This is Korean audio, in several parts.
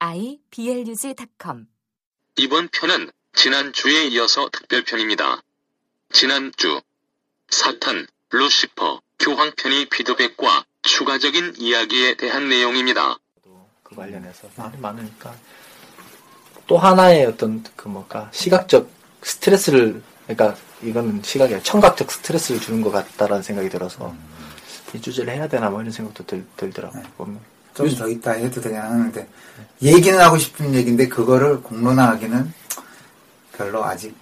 iblog.com. 이번 편은 지난주에 이어서 특별편입니다. 지난주 사탄, 루시퍼, 교황 편의 피드백과 추가적인 이야기에 대한 내용입니다. 그 관련해서 말이 많으니까 또 하나의 어떤 시각적 스트레스를, 그러니까 이거는 시각이 청각적 스트레스를 주는 것 같다라는 생각이 들어서 이 주제를 해야 되나 이런 생각도 들더라고요. 네. 좀 더 있다 해도 되긴 하는데, 얘기는 하고 싶은 얘기인데 그거를 공론화하기는 별로 아직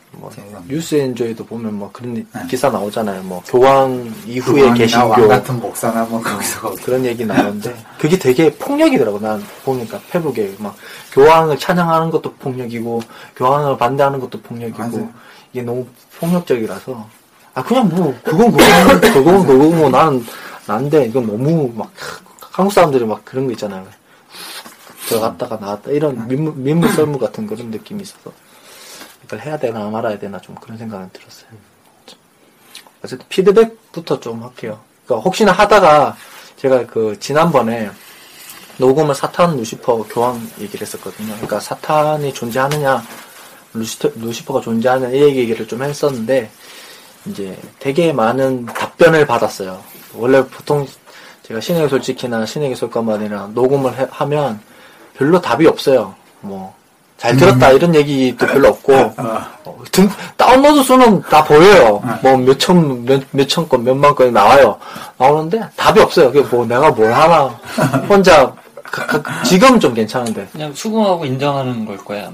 뉴스엔조이도 보면 그런 기사 나오잖아요. 교황 이후의 개신교 왕 같은 목사나 거기서 그런 얘기 나오는데 그게 되게 폭력이더라고. 난 보니까 페북에 교황을 찬양하는 것도 폭력이고 교황을 반대하는 것도 폭력이고. 맞아요. 이게 너무 폭력적이라서 그냥 그건 나는 난데 이건 너무 한국 사람들이 그런 거 있잖아요. 들어갔다가 나왔다. 이런 민물썰물 같은 그런 느낌이 있어서 이걸 해야 되나 말아야 되나 좀 그런 생각은 들었어요. 어쨌든 피드백부터 좀 할게요. 그러니까 혹시나 하다가 제가 지난번에 녹음을 사탄, 루시퍼, 교황 얘기를 했었거든요. 그러니까 사탄이 존재하느냐, 루시퍼가 존재하느냐 이 얘기를 좀 했었는데 이제 되게 많은 답변을 받았어요. 원래 보통 제가 신에게 솔직히나 신에게 솔까만이나 녹음을 하면 별로 답이 없어요. 잘 들었다 이런 얘기도 별로 없고 다운로드 수는 다 보여요. 몇천 건, 몇만 건이 나오는데 답이 없어요. 그게 내가 뭘 하나 혼자 지금 좀 괜찮은데 그냥 수긍하고 인정하는 걸 거야.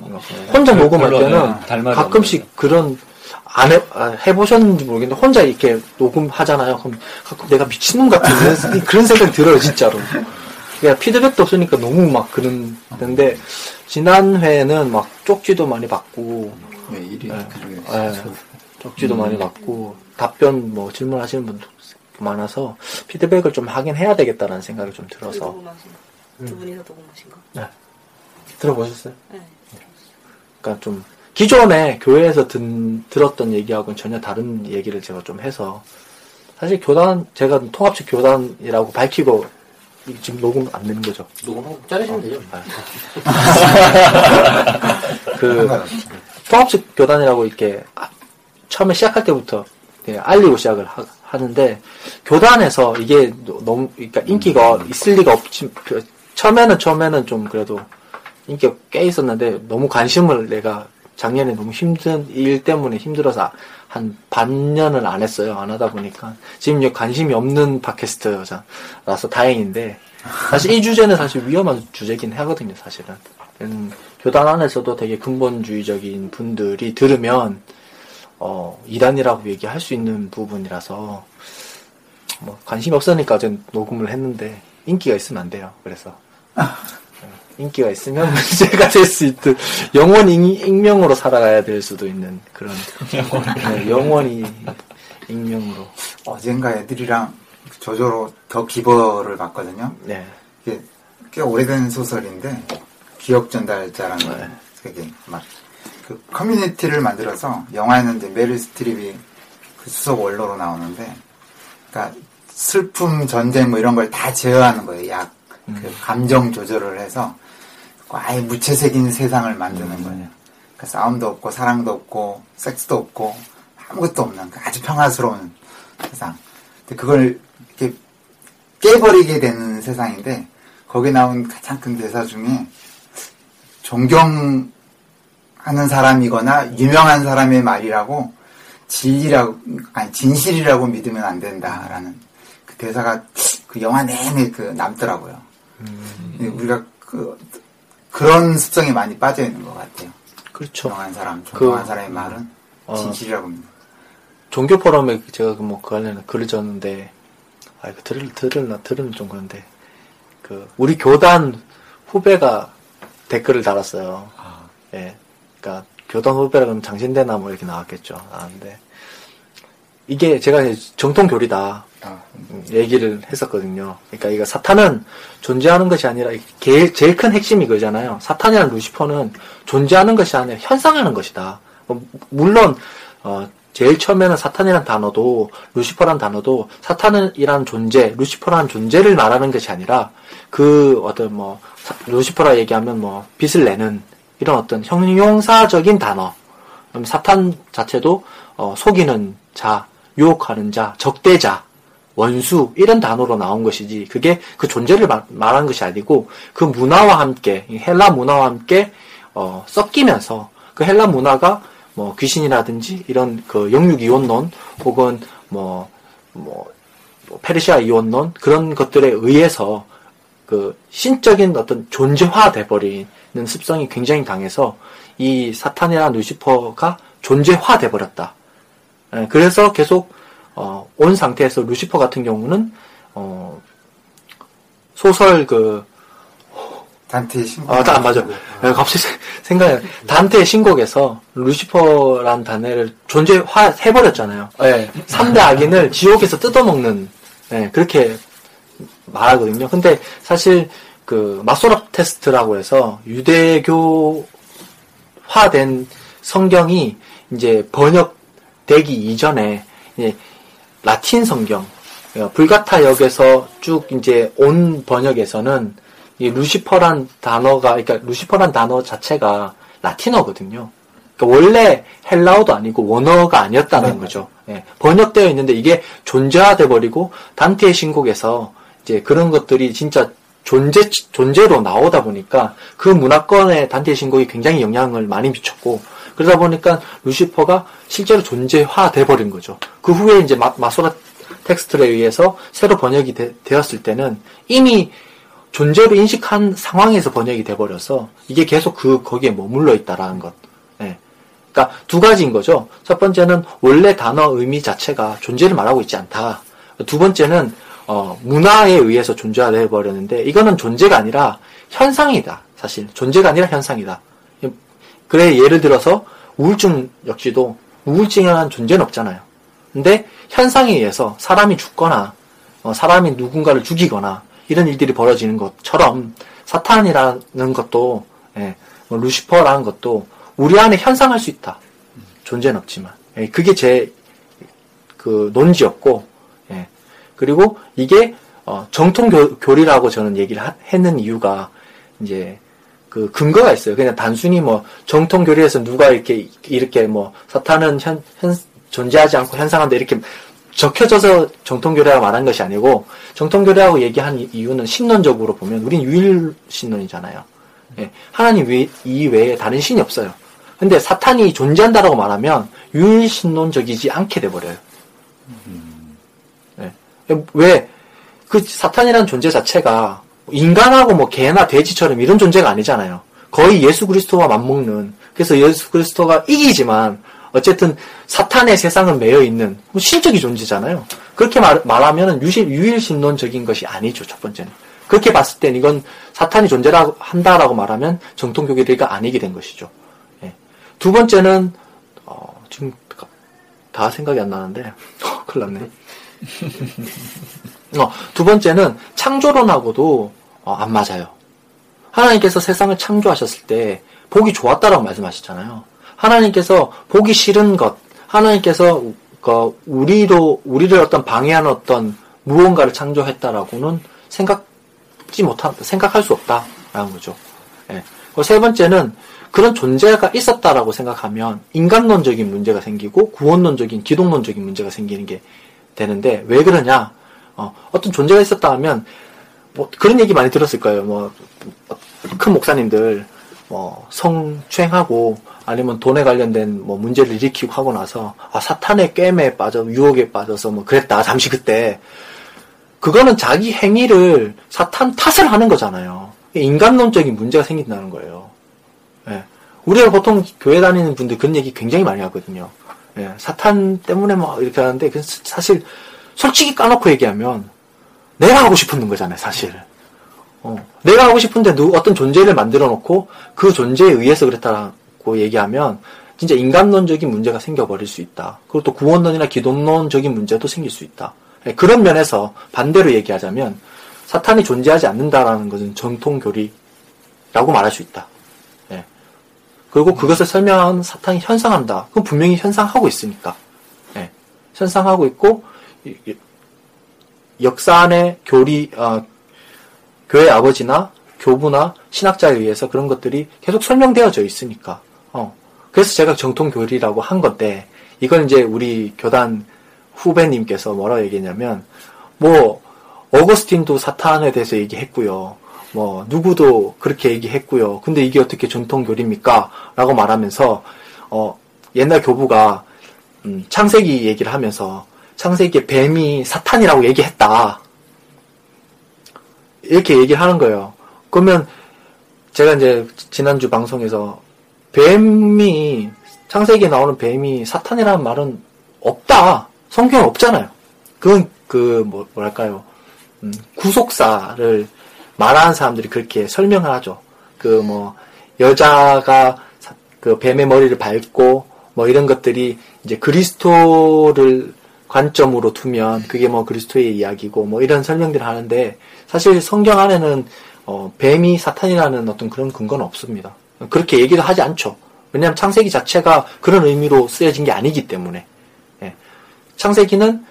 혼자 녹음할 때는 가끔씩 그런 해보셨는지 모르겠는데 혼자 이렇게 녹음하잖아요. 그럼 가끔 내가 미친놈 같은 그런 생각이 들어요, 진짜로. 그냥 피드백도 없으니까 너무 그런데 지난 회에는 쪽지도 많이 받고, 쪽지도 많이 받고 답변 질문하시는 분도 많아서 피드백을 좀 하긴 해야 되겠다라는 생각이 좀 들어서. 두 분이서 녹음하신 거? 네. 들어보셨어요? 네. 그러니까 좀. 기존에 교회에서 들었던 얘기하고는 전혀 다른 얘기를 제가 좀 해서, 사실 제가 통합식 교단이라고 밝히고, 지금 녹음 안 되는 거죠. 녹음하고 자르시면 되죠. 통합식 교단이라고 이렇게, 처음에 시작할 때부터 알리고 시작을 하는데, 교단에서 이게 너무, 그러니까 인기가 있을 리가 없지, 처음에는 좀 그래도 인기가 꽤 있었는데, 너무 관심을 내가, 작년에 너무 힘든 일 때문에 힘들어서 한 반년을 안 했어요. 안 하다 보니까 지금 관심이 없는 팟캐스트라서 다행인데, 사실 이 주제는 사실 위험한 주제긴 하거든요. 사실은 교단 안에서도 되게 근본주의적인 분들이 들으면 이단이라고 얘기할 수 있는 부분이라서 관심이 없으니까 전 녹음을 했는데 인기가 있으면 안 돼요. 그래서 인기가 있으면 문제가 될 수 있듯, 영원히 익명으로 살아가야 될 수도 있는 그런, 영원히 익명으로. 어젠가 애들이랑 저조로 더 기버를 봤거든요. 네. 이게 꽤 오래된 소설인데, 기억 전달자라는 되게 커뮤니티를 만들어서, 영화에는 이제 메릴 스트립이 수석 원로로 나오는데, 그러니까 슬픔, 전쟁 이런 걸 다 제어하는 거예요. 약, 감정 조절을 해서, 아예 무채색인 세상을 만드는 거예요. 그러니까 싸움도 없고 사랑도 없고 섹스도 없고 아무것도 없는 아주 평화스러운 세상. 근데 그걸 이렇게 깨버리게 되는 세상인데, 거기 나온 가장 큰 대사 중에 존경하는 사람이거나 유명한 사람의 말이라고 진실이라고 믿으면 안 된다라는 그 대사가 그 영화 내내 남더라고요. 우리가 그런 습성이 많이 빠져 있는 것 같아요. 그렇죠. 존경한 사람의 말은 진실이라고 합니다. 종교 포럼에 제가 관련해서 글을 썼는데, 들으면 좀 그런데, 우리 교단 후배가 댓글을 달았어요. 예. 그러니까 교단 후배라 그러면 장신대나 뭐 이렇게 나왔겠죠. 아, 근데 이게 제가 정통 교리다 얘기를 했었거든요. 그러니까 이거 사탄은 존재하는 것이 아니라 제일 큰 핵심이 그거잖아요. 사탄이란 루시퍼는 존재하는 것이 아니라 현상하는 것이다. 물론 제일 처음에는 사탄이란 단어도 루시퍼란 단어도 사탄이란 존재, 루시퍼란 존재를 말하는 것이 아니라 그 어떤 뭐 루시퍼라 얘기하면 뭐 빛을 내는 이런 어떤 형용사적인 단어. 사탄 자체도 속이는 자, 유혹하는 자, 적대자, 원수 이런 단어로 나온 것이지 그게 그 존재를 말한 것이 아니고 그 문화와 함께 헬라 문화와 함께 섞이면서 그 헬라 문화가 뭐 귀신이라든지 이런 그 영육 이혼론 혹은 뭐 페르시아 이혼론 그런 것들에 의해서 그 신적인 어떤 존재화 돼버리는 습성이 굉장히 강해서 이 사탄이라는 루시퍼가 존재화 돼버렸다. 그래서 계속 온 상태에서 루시퍼 같은 경우는 소설 그 단테의 신곡 맞아. 갑자기 생각이 단테의 신곡에서 루시퍼라는 단어를 존재화 해버렸잖아요. 네. 3대 악인을 지옥에서 뜯어먹는 네, 그렇게 말하거든요. 근데 사실 그 마소락 테스트라고 해서 유대교화된 성경이 이제 번역되기 이전에 이제 라틴 성경 불가타 역에서 쭉 이제 온 번역에서는 이 루시퍼란 단어가 그러니까 루시퍼란 단어 자체가 라틴어거든요. 그러니까 원래 헬라어도 아니고 원어가 아니었다는 거죠. 예, 번역되어 있는데 이게 존재화돼 버리고 단테의 신곡에서 이제 그런 것들이 진짜 존재로 나오다 보니까 그 문화권에 단테의 신곡이 굉장히 영향을 많이 미쳤고 그러다 보니까 루시퍼가 실제로 존재화돼 버린 거죠. 그 후에 이제 마소라 텍스트에 의해서 새로 번역이 되었을 때는 이미 존재로 인식한 상황에서 번역이 돼버려서 이게 계속 거기에 머물러 있다라는 것. 예. 그러니까 두 가지인 거죠. 첫 번째는 원래 단어 의미 자체가 존재를 말하고 있지 않다. 두 번째는 문화에 의해서 존재화돼 버렸는데 이거는 존재가 아니라 현상이다. 사실 존재가 아니라 현상이다. 그래 예를 들어서 우울증 역시도 우울증이라는 존재는 없잖아요. 근데 현상에 의해서 사람이 죽거나 사람이 누군가를 죽이거나 이런 일들이 벌어지는 것처럼 사탄이라는 것도 예, 루시퍼라는 것도 우리 안에 현상할 수 있다. 존재는 없지만 예, 그게 제 그 논지였고 예, 그리고 이게 정통 교리라고 저는 얘기를 했는 이유가 이제 그 근거가 있어요. 그냥 단순히 뭐 정통 교리에서 누가 이렇게 뭐 사탄은 존재하지 않고 현상한다 이렇게 적혀져서 정통교리라고 말한 것이 아니고 정통교리라고 얘기한 이유는 신론적으로 보면 우린 유일신론이잖아요. 예, 하나님 이외에 다른 신이 없어요. 근데 사탄이 존재한다라고 말하면 유일신론적이지 않게 돼버려요. 예, 왜? 그 사탄이라는 존재 자체가 인간하고 뭐 개나 돼지처럼 이런 존재가 아니잖아요. 거의 예수 그리스도와 맞먹는 그래서 예수 그리스도가 이기지만 어쨌든 사탄의 세상은 매여있는 신적인 존재잖아요. 그렇게 말하면 유일신론적인 것이 아니죠. 첫 번째는. 그렇게 봤을 땐 이건 사탄이 존재라고 한다라고 말하면 정통교리가 아니게 된 것이죠. 예. 두 번째는 지금 다 생각이 안 나는데 큰일 났네. 두 번째는 창조론하고도 안 맞아요. 하나님께서 세상을 창조하셨을 때 보기 좋았다라고 말씀하셨잖아요. 하나님께서 보기 싫은 것, 하나님께서 우리를 어떤 방해하는 어떤 무언가를 창조했다라고는 생각할 수 없다라는 거죠. 예. 세 번째는 그런 존재가 있었다라고 생각하면 인간론적인 문제가 생기고 구원론적인, 기독론적인 문제가 생기는 게 되는데 왜 그러냐? 어떤 존재가 있었다 하면 뭐 그런 얘기 많이 들었을 거예요. 뭐 큰 목사님들 성추행하고 아니면 돈에 관련된 뭐 문제를 일으키고 하고 나서 사탄의 꿰매에 빠져 유혹에 빠져서 뭐 그랬다 잠시 그때 그거는 자기 행위를 사탄 탓을 하는 거잖아요. 인간론적인 문제가 생긴다는 거예요. 예. 우리가 보통 교회 다니는 분들 그런 얘기 굉장히 많이 하거든요. 예. 사탄 때문에 막 이렇게 하는데 사실 솔직히 까놓고 얘기하면 내가 하고 싶은 거잖아요. 사실 내가 하고 싶은데 어떤 존재를 만들어 놓고 그 존재에 의해서 그랬다 갖고 얘기하면 진짜 인간론적인 문제가 생겨버릴 수 있다. 그리고 또 구원론이나 기독론적인 문제도 생길 수 있다. 그런 면에서 반대로 얘기하자면 사탄이 존재하지 않는다라는 것은 전통교리라고 말할 수 있다. 그리고 그것을 설명하면 사탄이 현상한다. 그건 분명히 현상하고 있으니까. 현상하고 있고 역사 안에 교회 아버지나 교부나 신학자에 의해서 그런 것들이 계속 설명되어져 있으니까. 그래서 제가 정통교리라고 한 건데, 이건 이제 우리 교단 후배님께서 뭐라고 얘기했냐면, 어거스틴도 사탄에 대해서 얘기했고요. 누구도 그렇게 얘기했고요. 근데 이게 어떻게 전통교리입니까? 라고 말하면서, 옛날 교부가, 창세기 얘기를 하면서, 창세기에 뱀이 사탄이라고 얘기했다. 이렇게 얘기를 하는 거예요. 그러면, 제가 이제 지난주 방송에서, 창세기에 나오는 뱀이 사탄이라는 말은 없다. 성경에 없잖아요. 그건, 구속사를 말하는 사람들이 그렇게 설명을 하죠. 여자가 그 뱀의 머리를 밟고, 이런 것들이 이제 그리스도를 관점으로 두면 그게 그리스도의 이야기고, 이런 설명들을 하는데, 사실 성경 안에는, 뱀이 사탄이라는 어떤 그런 근거는 없습니다. 그렇게 얘기를 하지 않죠. 왜냐하면 창세기 자체가 그런 의미로 쓰여진 게 아니기 때문에. 예. 창세기는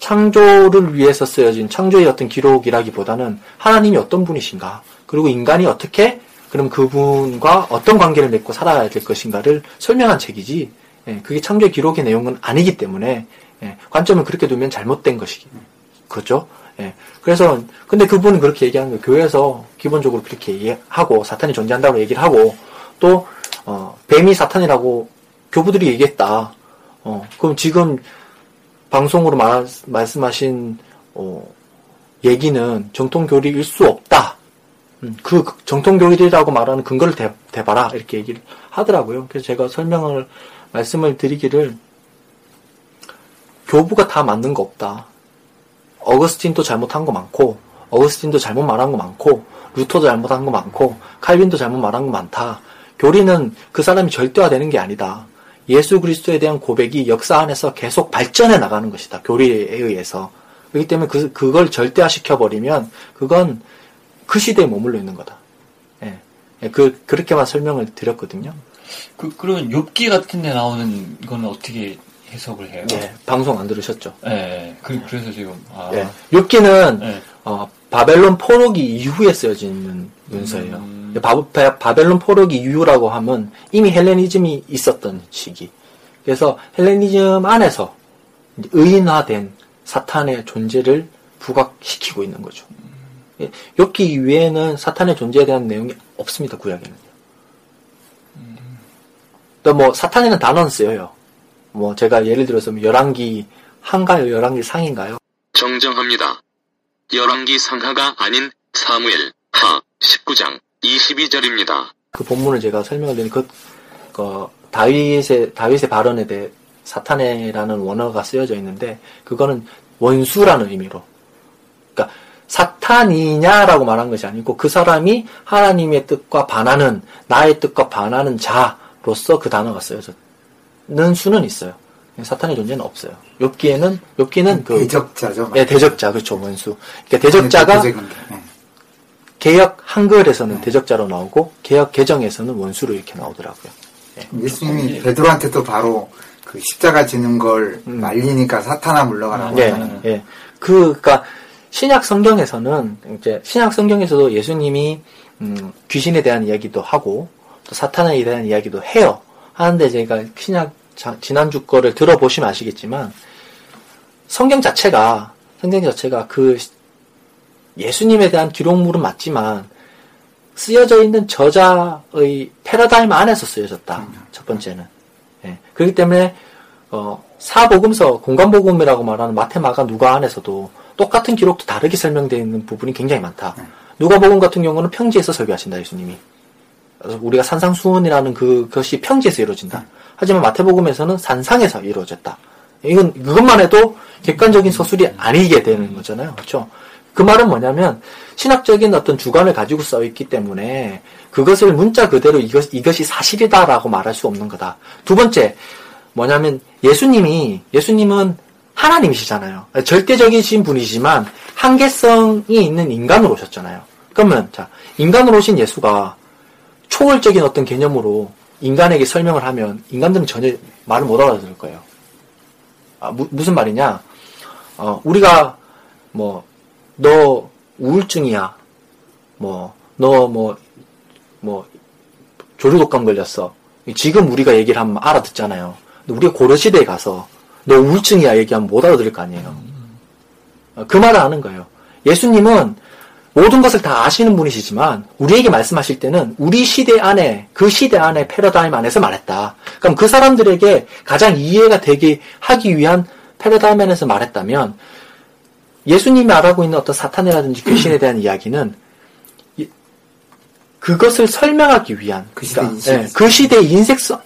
창조를 위해서 쓰여진 창조의 어떤 기록이라기보다는 하나님이 어떤 분이신가, 그리고 인간이 어떻게 그럼 그분과 어떤 관계를 맺고 살아야 될 것인가를 설명한 책이지, 그게 창조의 기록의 내용은 아니기 때문에, 관점을 그렇게 두면 잘못된 것이기, 그렇죠? 그래서, 근데 그분은 그렇게 얘기하는 거예요. 교회에서 기본적으로 그렇게 얘기하고, 사탄이 존재한다고 얘기를 하고, 또, 뱀이 사탄이라고 교부들이 얘기했다. 그럼 지금 방송으로 말씀하신, 얘기는 정통교리일 수 없다. 그 정통교리라고 말하는 근거를 대봐라. 이렇게 얘기를 하더라고요. 그래서 제가 말씀을 드리기를, 교부가 다 맞는 거 없다. 어거스틴도 잘못한 거 많고, 어거스틴도 잘못 말한 거 많고, 루터도 잘못한 거 많고, 칼빈도 잘못 말한 거 많다. 교리는 그 사람이 절대화되는 게 아니다. 예수 그리스도에 대한 고백이 역사 안에서 계속 발전해 나가는 것이다. 교리에 의해서. 그렇기 때문에 그걸 절대화시켜버리면 그건 그 시대에 머물러 있는 거다. 그렇게만 설명을 드렸거든요. 그러면 욥기 같은 데 나오는 건 어떻게 해석을 해요? 네, 방송 안 들으셨죠? 네, 그래서 지금 욥기는 바벨론 포로기 이후에 쓰여지는 문서예요. 바벨론 포로기 이후라고 하면 이미 헬레니즘이 있었던 시기. 그래서 헬레니즘 안에서 의인화된 사탄의 존재를 부각시키고 있는 거죠. 욥기 이외에는 사탄의 존재에 대한 내용이 없습니다, 구약에는. 또 사탄이라는 단어는 쓰여요. 제가 예를 들어서 열왕기 한가요? 열왕기 상인가요? 정정합니다. 열왕기 상하가 아닌 사무엘 하 19장 22절입니다. 그 본문을 제가 설명을 드린 다윗의 발언에 대해 사탄이라는 원어가 쓰여져 있는데, 그거는 원수라는 의미로. 그러니까 사탄이냐라고 말한 것이 아니고, 그 사람이 하나님의 뜻과 반하는, 나의 뜻과 반하는 자로서 그 단어가 쓰여져 는 수는 있어요. 사탄의 존재는 없어요. 욥기는 대적자죠. 예, 대적자. 그렇죠. 원수. 그러니까 대적자가 개역 한글에서는 대적자로 나오고, 개역 개정에서는 원수로 이렇게 나오더라고요. 예수님이 베드로한테 또 바로 그 십자가 지는 걸 말리니까 사탄아 물러가라고 하잖아요. 그러니까 신약 성경에서는 신약 성경에서도 예수님이 귀신에 대한 이야기도 하고 또 사탄에 대한 이야기도 해요. 하는데 제가 지난주 거를 들어보시면 아시겠지만, 성경 자체가 그 예수님에 대한 기록물은 맞지만 쓰여져 있는 저자의 패러다임 안에서 쓰여졌다. 첫 번째는. 그렇기 때문에 사복음서, 공간복음이라고 말하는 마태마가 누가 안에서도 똑같은 기록도 다르게 설명되어 있는 부분이 굉장히 많다. 누가복음 같은 경우는 평지에서 설교하신다, 예수님이. 우리가 산상수훈이라는 그것이 평지에서 이루어진다. 하지만 마태복음에서는 산상에서 이루어졌다. 이건 그것만 해도 객관적인 서술이 아니게 되는 거잖아요, 그렇죠? 그 말은 뭐냐면 신학적인 어떤 주관을 가지고 써있기 때문에 그것을 문자 그대로 이것이 사실이다라고 말할 수 없는 거다. 두 번째 뭐냐면 예수님은 하나님이시잖아요. 절대적이신 분이지만 한계성이 있는 인간으로 오셨잖아요. 그러면 자, 인간으로 오신 예수가 초월적인 어떤 개념으로 인간에게 설명을 하면 인간들은 전혀 말을 못 알아들을 거예요. 무슨 말이냐? 우리가 너 우울증이야. 조류독감 걸렸어. 지금 우리가 얘기를 하면 알아듣잖아요. 근데 우리가 고려시대에 가서 너 우울증이야 얘기하면 못 알아들을 거 아니에요. 그 말을 하는 거예요. 예수님은 모든 것을 다 아시는 분이시지만 우리에게 말씀하실 때는 우리 시대 안에 그 시대 안에 패러다임 안에서 말했다. 그럼 그 사람들에게 가장 이해가 되게 하기 위한 패러다임 안에서 말했다면 예수님이 말하고 있는 어떤 사탄이라든지 귀신에 대한 이야기는 그것을 설명하기 위한 그 시대의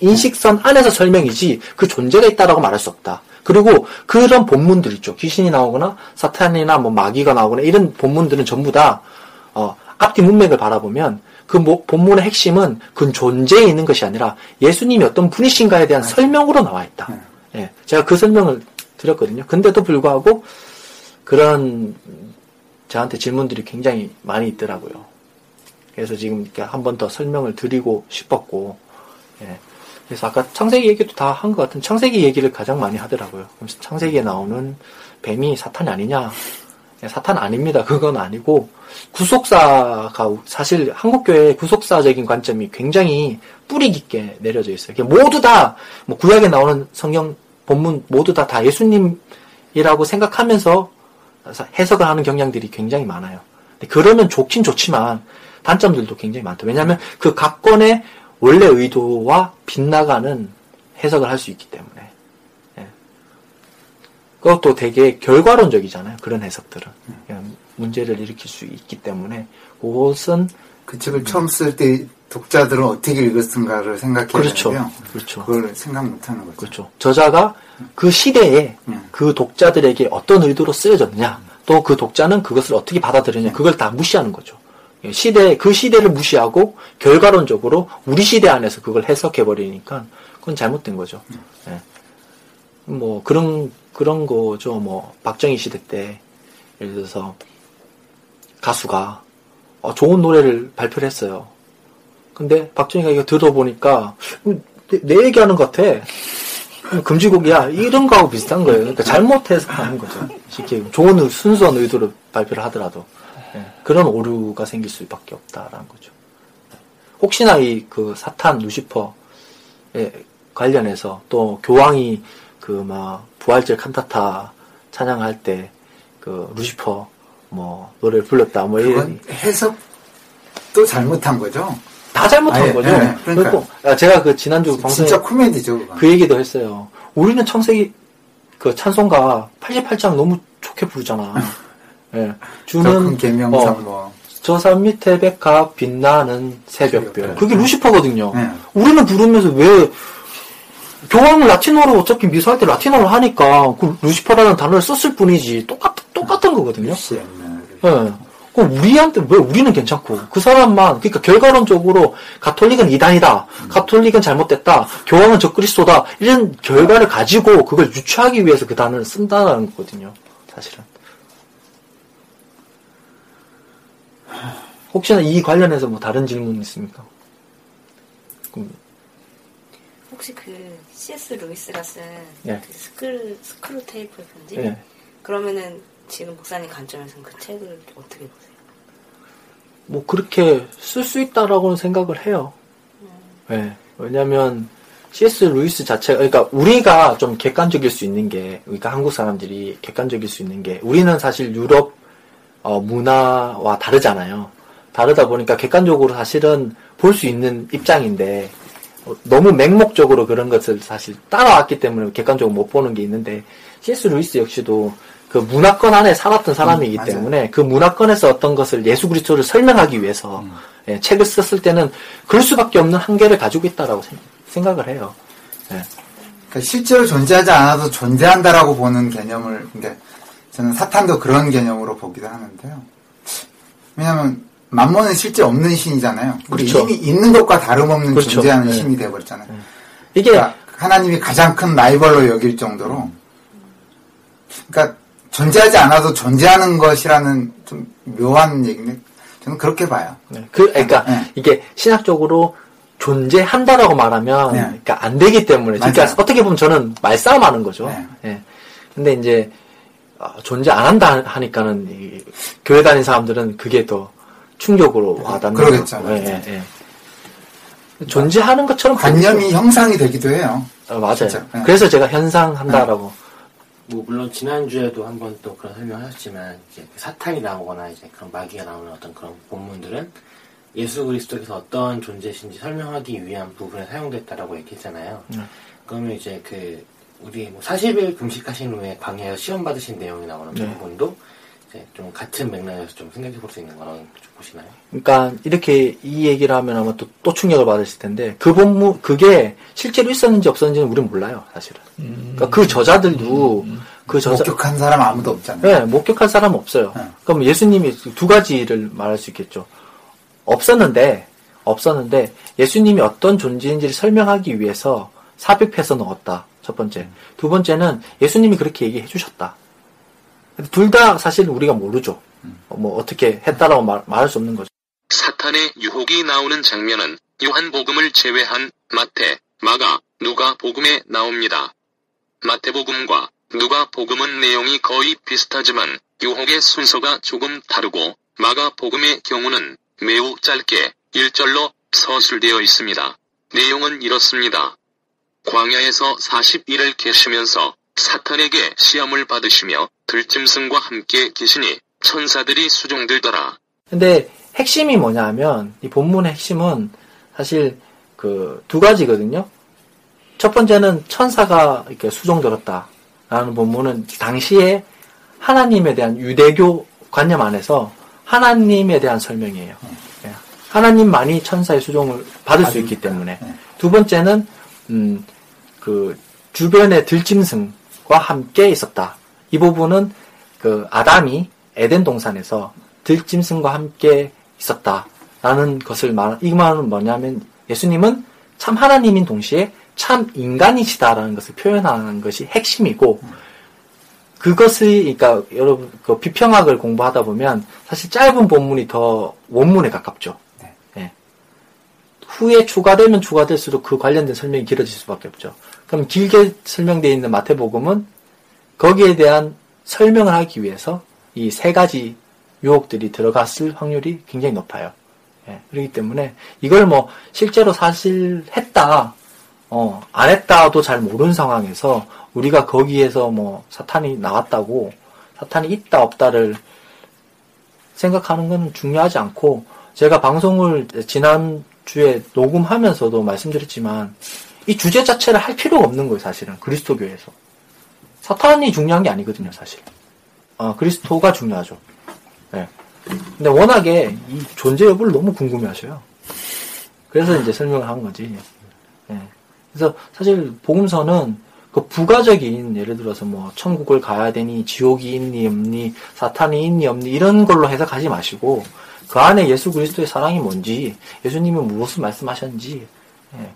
인식선 안에서 설명이지 그 존재가 있다라고 말할 수 없다. 그리고 그런 본문들 있죠. 귀신이 나오거나 사탄이나 마귀가 나오거나 이런 본문들은 전부 다 앞뒤 문맥을 바라보면 그 본문의 핵심은 그 존재에 있는 것이 아니라 예수님이 어떤 분이신가에 대한 설명으로 나와 있다. 예, 제가 그 설명을 드렸거든요. 근데도 불구하고 그런 저한테 질문들이 굉장히 많이 있더라고요. 그래서 지금 이렇게 한 번 더 설명을 드리고 싶었고, 예. 그래서 아까 창세기 얘기도 다 한 것 같은 창세기 얘기를 가장 많이 하더라고요. 그래서 창세기에 나오는 뱀이 사탄이 아니냐? 예, 사탄 아닙니다. 그건 아니고 구속사가 사실 한국 교회의 구속사적인 관점이 굉장히 뿌리 깊게 내려져 있어요. 모두 다 구약에 나오는 성경 본문 모두 다 예수님이라고 생각하면서 해석을 하는 경향들이 굉장히 많아요. 근데 그러면 좋긴 좋지만 단점들도 굉장히 많다. 왜냐하면 그 각 권의 원래 의도와 빗나가는 해석을 할 수 있기 때문에. 예. 그것도 되게 결과론적이잖아요. 그런 해석들은. 문제를 일으킬 수 있기 때문에 그것은 그 책을 처음 쓸 때 독자들은 어떻게 읽었는가를 생각해야 돼요. 그렇죠. 그걸 생각 못하는 거죠. 그렇죠. 저자가 그 시대에 그 독자들에게 어떤 의도로 쓰여졌느냐, 또 그 독자는 그것을 어떻게 받아들였냐, 그걸 다 무시하는 거죠. 그 시대를 무시하고 결과론적으로 우리 시대 안에서 그걸 해석해버리니까 그건 잘못된 거죠. 예. 그런 거죠. 박정희 시대 때, 예를 들어서 가수가 좋은 노래를 발표를 했어요. 근데 박정희가 이거 들어보니까 내 얘기하는 것 같아. 금지곡이야. 이런 거하고 비슷한 거예요. 그러니까 잘못 해석하는 거죠. 쉽게 좋은 순수한 의도로 발표를 하더라도. 예, 그런 오류가 생길 수밖에 없다라는 거죠. 혹시나 사탄 루시퍼에 관련해서 또 교황이 부활절 칸타타 찬양할 때 루시퍼 노래를 불렀다 이런 해석도 잘못한 거죠. 다 잘못한 거죠. 예, 그러니까 제가 지난주 방송에 진짜 코미디죠. 그 얘기도 했어요. 우리는 창세기 찬송가 88장 너무 좋게 부르잖아. 예, 주는 저 산 밑에 백합 빛나는 새벽별. 그게 루시퍼거든요. 네. 우리는 부르면서 왜 교황을 라틴어로 어차피 미사할 때 라틴어로 하니까 그 루시퍼라는 단어를 썼을 뿐이지 똑같은 거거든요. 루시야, 네. 그럼 우리한테 왜 우리는 괜찮고 그 사람만 그러니까 결과론적으로 가톨릭은 이단이다, 가톨릭은 잘못됐다, 교황은 적그리스도다 이런 결과를 가지고 그걸 유추하기 위해서 그 단어를 쓴다는 거거든요. 사실은. 혹시나 이 관련해서 다른 질문 있습니까? 혹시 C.S. 루이스가 쓴 예. 스크루 테이프 편지? 예. 그러면은 지금 목사님 관점에서 그 책을 어떻게 보세요? 그렇게 쓸 수 있다라고는 생각을 해요. 예. 왜냐하면 C.S. 루이스 자체가 그러니까 우리가 좀 객관적일 수 있는 게 그러니까 한국 사람들이 객관적일 수 있는 게 우리는 사실 유럽 문화와 다르잖아요. 다르다 보니까 객관적으로 사실은 볼 수 있는 입장인데 너무 맹목적으로 그런 것을 사실 따라왔기 때문에 객관적으로 못 보는 게 있는데 C.S. 루이스 역시도 그 문화권 안에 살았던 사람이기 때문에 그 문화권에서 어떤 것을 예수 그리스도를 설명하기 위해서 예, 책을 썼을 때는 그럴 수밖에 없는 한계를 가지고 있다라고 생각을 해요. 예. 그러니까 실제로 존재하지 않아도 존재한다라고 보는 개념을 저는 사탄도 그런 개념으로 보기도 하는데요. 왜냐하면 만몬은 실제 없는 신이잖아요. 그렇죠. 우리 이미 있는 것과 다름없는 그렇죠. 존재하는 네. 신이 되어버렸잖아요. 네. 이게 그러니까 하나님이 가장 큰 라이벌로 여길 정도로, 그러니까 존재하지 않아도 존재하는 것이라는 좀 묘한 얘기인데 저는 그렇게 봐요. 네. 그러니까 네. 이게 신학적으로 존재한다라고 말하면 네. 그러니까 안 되기 때문에 맞아요. 그러니까 어떻게 보면 저는 말싸움하는 거죠. 네. 네. 근데 이제 존재 안 한다 하니까는 이 교회 다닌 사람들은 그게 더 충격으로 와닿는 거죠. 그러겠죠. 예, 예, 예. 존재하는 것처럼 관념이 형상이 되기도 해요. 맞아요. 진짜. 그래서 제가 현상한다라고. 뭐 물론 지난주에도 한번 또 그런 설명하셨지만 이제 사탄이 나오거나 이제 그런 마귀가 나오는 어떤 그런 본문들은 예수 그리스도께서 어떤 존재신지 설명하기 위한 부분에 사용됐다라고 얘기했잖아요. 그러면 이제 그 우리 뭐 40일 금식하신 후에 광야에서 시험 받으신 내용이 나오는 부분도 네. 좀 같은 맥락에서 좀 생각해 볼 수 있는 거는 보시나요? 그러니까 이렇게 이 얘기를 하면 아마 또 충격을 받으실 텐데 그 본문 그게 실제로 있었는지 없었는지는 우리는 몰라요 사실은. 그러니까 그 저자들도 그 저자 목격한 사람 아무도 없잖아요. 네, 목격한 사람 없어요. 네. 그럼 예수님이 두 가지를 말할 수 있겠죠. 없었는데 예수님이 어떤 존재인지를 설명하기 위해서 삽입해서 넣었다. 첫 번째. 두 번째는 예수님이 그렇게 얘기해 주셨다. 둘 다 사실 우리가 모르죠. 뭐 어떻게 했다라고 말할 수 없는 거죠. 사탄의 유혹이 나오는 장면은 요한복음을 제외한 마태, 마가, 누가복음에 나옵니다. 마태복음과 누가복음은 내용이 거의 비슷하지만 유혹의 순서가 조금 다르고 마가복음의 경우는 매우 짧게 1절로 서술되어 있습니다. 내용은 이렇습니다. 광야에서 40일을 계시면서 사탄에게 시험을 받으시며 들짐승과 함께 계시니 천사들이 수종들더라. 근데 핵심이 뭐냐면 이 본문의 핵심은 사실 그 두 가지거든요. 첫 번째는 천사가 이렇게 수종들었다라는 본문은 당시에 하나님에 대한 유대교 관념 안에서 하나님에 대한 설명이에요. 하나님만이 천사의 수종을 받을 수 있기 때문에. 두 번째는 그 주변의 들짐승과 함께 있었다. 이 부분은 그 아담이 에덴 동산에서 들짐승과 함께 있었다라는 것을 이 말은 뭐냐면 예수님은 참 하나님인 동시에 참 인간이시다라는 것을 표현하는 것이 핵심이고 그것이 그러니까 여러분 그 비평학을 공부하다 보면 사실 짧은 본문이 더 원문에 가깝죠. 후에 추가되면 추가될수록 그 관련된 설명이 길어질 수밖에 없죠. 그럼 길게 설명되어 있는 마태복음은 거기에 대한 설명을 하기 위해서 이 세 가지 유혹들이 들어갔을 확률이 굉장히 높아요. 예, 그렇기 때문에 이걸 뭐 실제로 사실 했다, 안 했다도 잘 모르는 상황에서 우리가 거기에서 뭐 사탄이 나왔다고 사탄이 있다 없다를 생각하는 건 중요하지 않고 제가 방송을 지난 주에 녹음하면서도 말씀드렸지만 이 주제 자체를 할 필요가 없는 거예요. 사실은 그리스도교에서 사탄이 중요한 게 아니거든요. 사실 그리스도가 중요하죠. 네. 근데 워낙에 이 존재 여부를 너무 궁금해하셔요. 그래서 이제 설명을 한 거지. 네. 그래서 사실 복음서는 그 부가적인 예를 들어서 뭐 천국을 가야 되니 지옥이 있니 없니 사탄이 있니 없니 이런 걸로 해석하지 마시고 그 안에 예수 그리스도의 사랑이 뭔지 예수님은 무엇을 말씀하셨는지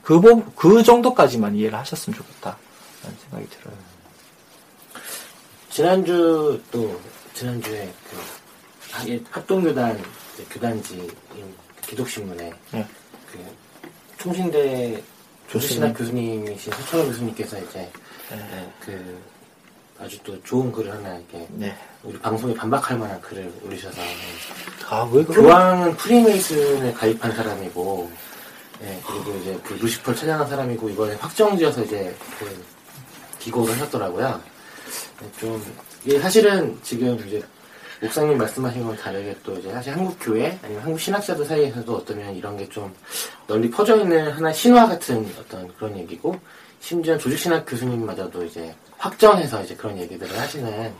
그 정도까지만 이해를 하셨으면 좋겠다 라는 생각이 들어요. 지난주에 그 합동교단 교단지 기독신문에 네. 그 총신대 조신학 교수님이신 서철호 교수님께서 이제 네. 그 아주 또 좋은 글을 하나 이렇게 네. 우리 방송에 반박할 만한 글을 올리셔서 왜 그래? 교황은 프리메이슨에 가입한 사람이고, 예, 그리고 이제 그 루시퍼를 찬양한 사람이고 이번에 확정지어서 이제 그 기고를 하셨더라고요. 좀 이게 사실은 지금 이제 목사님 말씀하신 건 다르게 또 이제 사실 한국 교회 아니면 한국 신학자들 사이에서도 어쩌면 이런 게 좀 널리 퍼져 있는 하나의 신화 같은 어떤 그런 얘기고. 심지어 조직신학 교수님마저도 이제 확정해서 이제 그런 얘기들을 하시는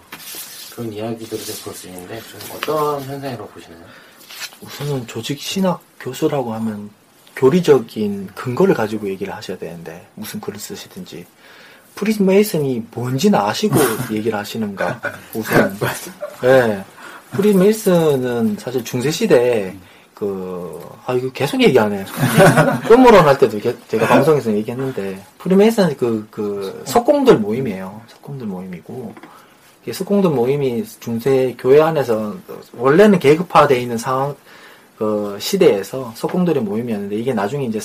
그런 이야기들을 볼 수 있는데 좀 어떤 현상이라고 보시나요? 우선은 조직신학 교수라고 하면 교리적인 근거를 가지고 얘기를 하셔야 되는데 무슨 글을 쓰시든지 프리메이슨이 뭔지는 아시고 얘기를 하시는가, 우선. 네. 프리메이슨은 사실 중세시대에 이거 계속 얘기하네. 음모론 할 때도 제가 방송에서 얘기했는데, 프리메이슨은 석공들 모임이에요. 석공들 모임이고, 석공들 모임이 중세 교회 안에서 원래는 계급화되어 있는 상황, 시대에서 석공들의 모임이었는데, 이게 나중에 이제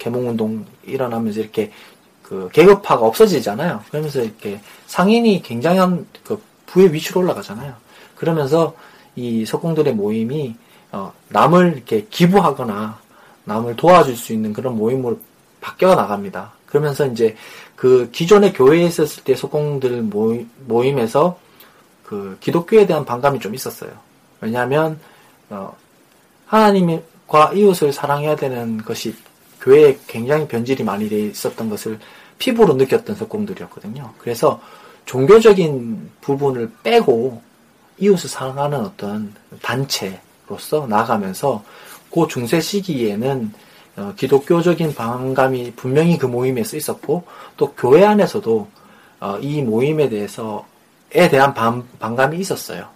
계몽운동 일어나면서 이렇게 계급화가 없어지잖아요. 그러면서 이렇게 상인이 굉장한 부의 위치로 올라가잖아요. 그러면서 이 석공들의 모임이 남을 이렇게 기부하거나 남을 도와줄 수 있는 그런 모임으로 바뀌어 나갑니다. 그러면서 이제 그 기존의 교회에 있었을 때 석공들 모임에서 그 기독교에 대한 반감이 좀 있었어요. 왜냐하면 하나님과 이웃을 사랑해야 되는 것이 교회에 굉장히 변질이 많이 돼 있었던 것을 피부로 느꼈던 석공들이었거든요. 그래서 종교적인 부분을 빼고 이웃을 사랑하는 어떤 단체로서 나아가면서 그 중세 시기에는 기독교적인 반감이 분명히 그 모임에서 있었고, 또 교회 안에서도 이 모임에 대한 반감이 있었어요.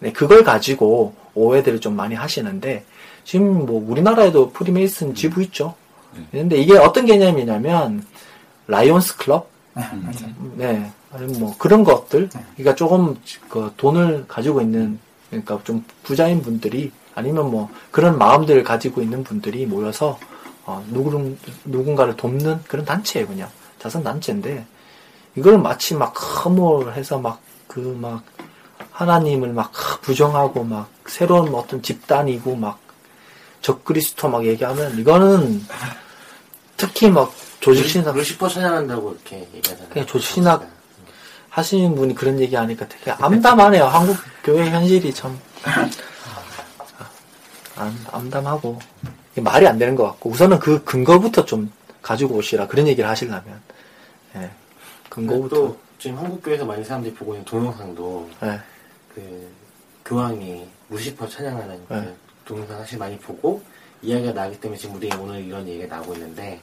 네, 그걸 가지고 오해들을 좀 많이 하시는데, 지금 뭐 우리나라에도 프리메이슨 지부 있죠. 근데 이게 어떤 개념이냐면 라이온스 클럽, 네, 뭐 그런 것들, 그러니까 조금 돈을 가지고 있는, 그러니까 좀 부자인 분들이 아니면 뭐 그런 마음들을 가지고 있는 분들이 모여서 누군가를 돕는 그런 단체예요, 그냥 자선 단체인데, 이걸 마치 막 혐오해서 막 하나님을 막 부정하고 막 새로운 어떤 집단이고 막 적그리스도 막 얘기하면, 이거는 특히 막 조직신학 루시퍼 찬양한다고 이렇게 얘기하잖아요. 그냥 조직신학 하시는 분이 그런 얘기하니까 되게 암담하네요. 한국 교회 현실이 참 암담하고 이게 말이 안 되는 것 같고, 우선은 그 근거부터 좀 가지고 오시라, 그런 얘기를 하시려면. 예, 근거부터. 또 지금 한국 교회에서 많은 사람들이 보고 있는 동영상도, 예, 그 교황이 루시퍼 찬양하는, 예, 그 동영상 사실 많이 보고 이야기가 나기 때문에 지금 우리 오늘 이런 얘기가 나오고 있는데,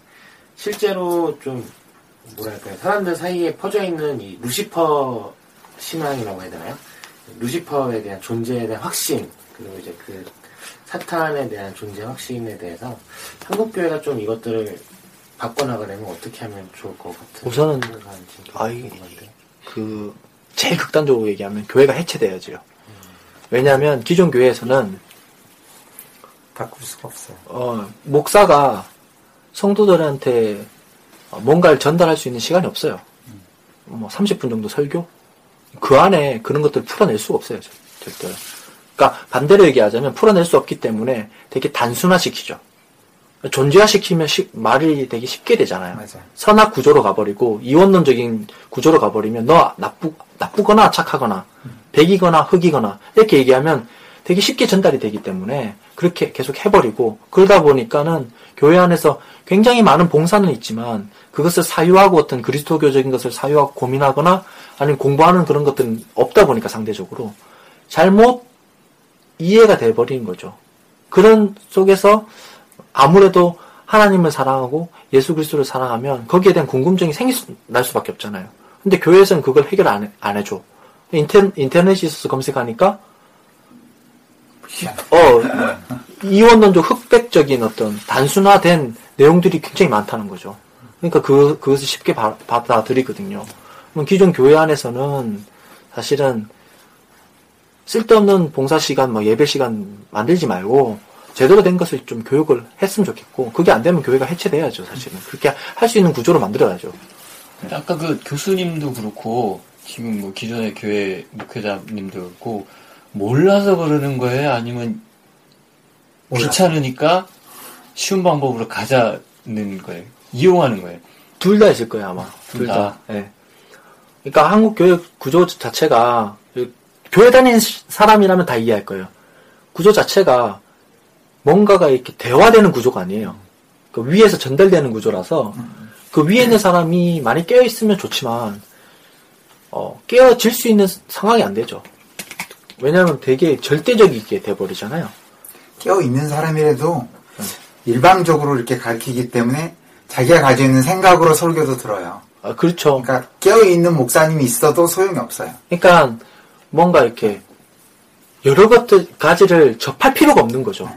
실제로 좀 뭐랄까요, 사람들 사이에 퍼져있는 이 루시퍼 신앙이라고 해야 되나요? 루시퍼에 대한 존재에 대한 확신, 그리고 이제 그 사탄에 대한 존재 확신에 대해서 한국교회가 좀 이것들을 바꿔나가려면 어떻게 하면 좋을 것 같은, 우선은 제일 극단적으로 얘기하면 교회가 해체돼야죠. 왜냐하면 기존 교회에서는 바꿀 수가 없어요. 목사가 성도들한테 뭔가를 전달할 수 있는 시간이 없어요. 뭐 30분 정도 설교? 그 안에 그런 것들을 풀어낼 수가 없어요, 절대로. 그러니까 반대로 얘기하자면 풀어낼 수 없기 때문에 되게 단순화시키죠. 존재화시키면 말이 되게 쉽게 되잖아요. 맞아요. 선악 구조로 가버리고 이원론적인 구조로 가버리면 너 나쁘거나 착하거나 백이거나 흑이거나 이렇게 얘기하면 되게 쉽게 전달이 되기 때문에 그렇게 계속 해버리고, 그러다 보니까는 교회 안에서 굉장히 많은 봉사는 있지만 그것을 사유하고 어떤 그리스도교적인 것을 사유하고 고민하거나 아니면 공부하는 그런 것들은 없다 보니까 상대적으로 잘못 이해가 돼버린 거죠. 그런 속에서 아무래도 하나님을 사랑하고 예수 그리스도를 사랑하면 거기에 대한 궁금증이 날 수밖에 없잖아요. 근데 교회에서는 그걸 해결 안 해줘. 인터넷이 있어서 검색하니까 이원론적 흑백적인 어떤 단순화된 내용들이 굉장히 많다는 거죠. 그러니까 그것을 쉽게 받아들이거든요. 기존 교회 안에서는 사실은 쓸데없는 봉사 시간, 뭐 예배 시간 만들지 말고 제대로 된 것을 좀 교육을 했으면 좋겠고, 그게 안 되면 교회가 해체돼야죠, 사실은. 그렇게 할 수 있는 구조로 만들어야죠. 아까 그 교수님도 그렇고 지금 뭐 기존의 교회 목회자님도 그렇고, 몰라서 그러는 거예요? 아니면 귀찮으니까 쉬운 방법으로 가자는 거예요? 이용하는 거예요? 둘 다 있을 거예요, 아마. 둘 다. 예. 네. 그러니까 한국 교회 구조 자체가, 교회 다니는 사람이라면 다 이해할 거예요. 구조 자체가 뭔가가 이렇게 대화되는 구조가 아니에요. 그러니까 위에서 전달되는 구조라서 그 위에 있는 사람이 많이 깨어있으면 좋지만 깨어질 수 있는 상황이 안 되죠. 왜냐하면 되게 절대적이게 돼버리잖아요. 깨어있는 사람이라도 일방적으로 이렇게 가르치기 때문에 자기가 가지고 있는 생각으로 설교도 들어요. 아, 그렇죠. 그러니까 깨어있는 목사님이 있어도 소용이 없어요. 그러니까 뭔가 이렇게 여러 가지를 접할 필요가 없는 거죠.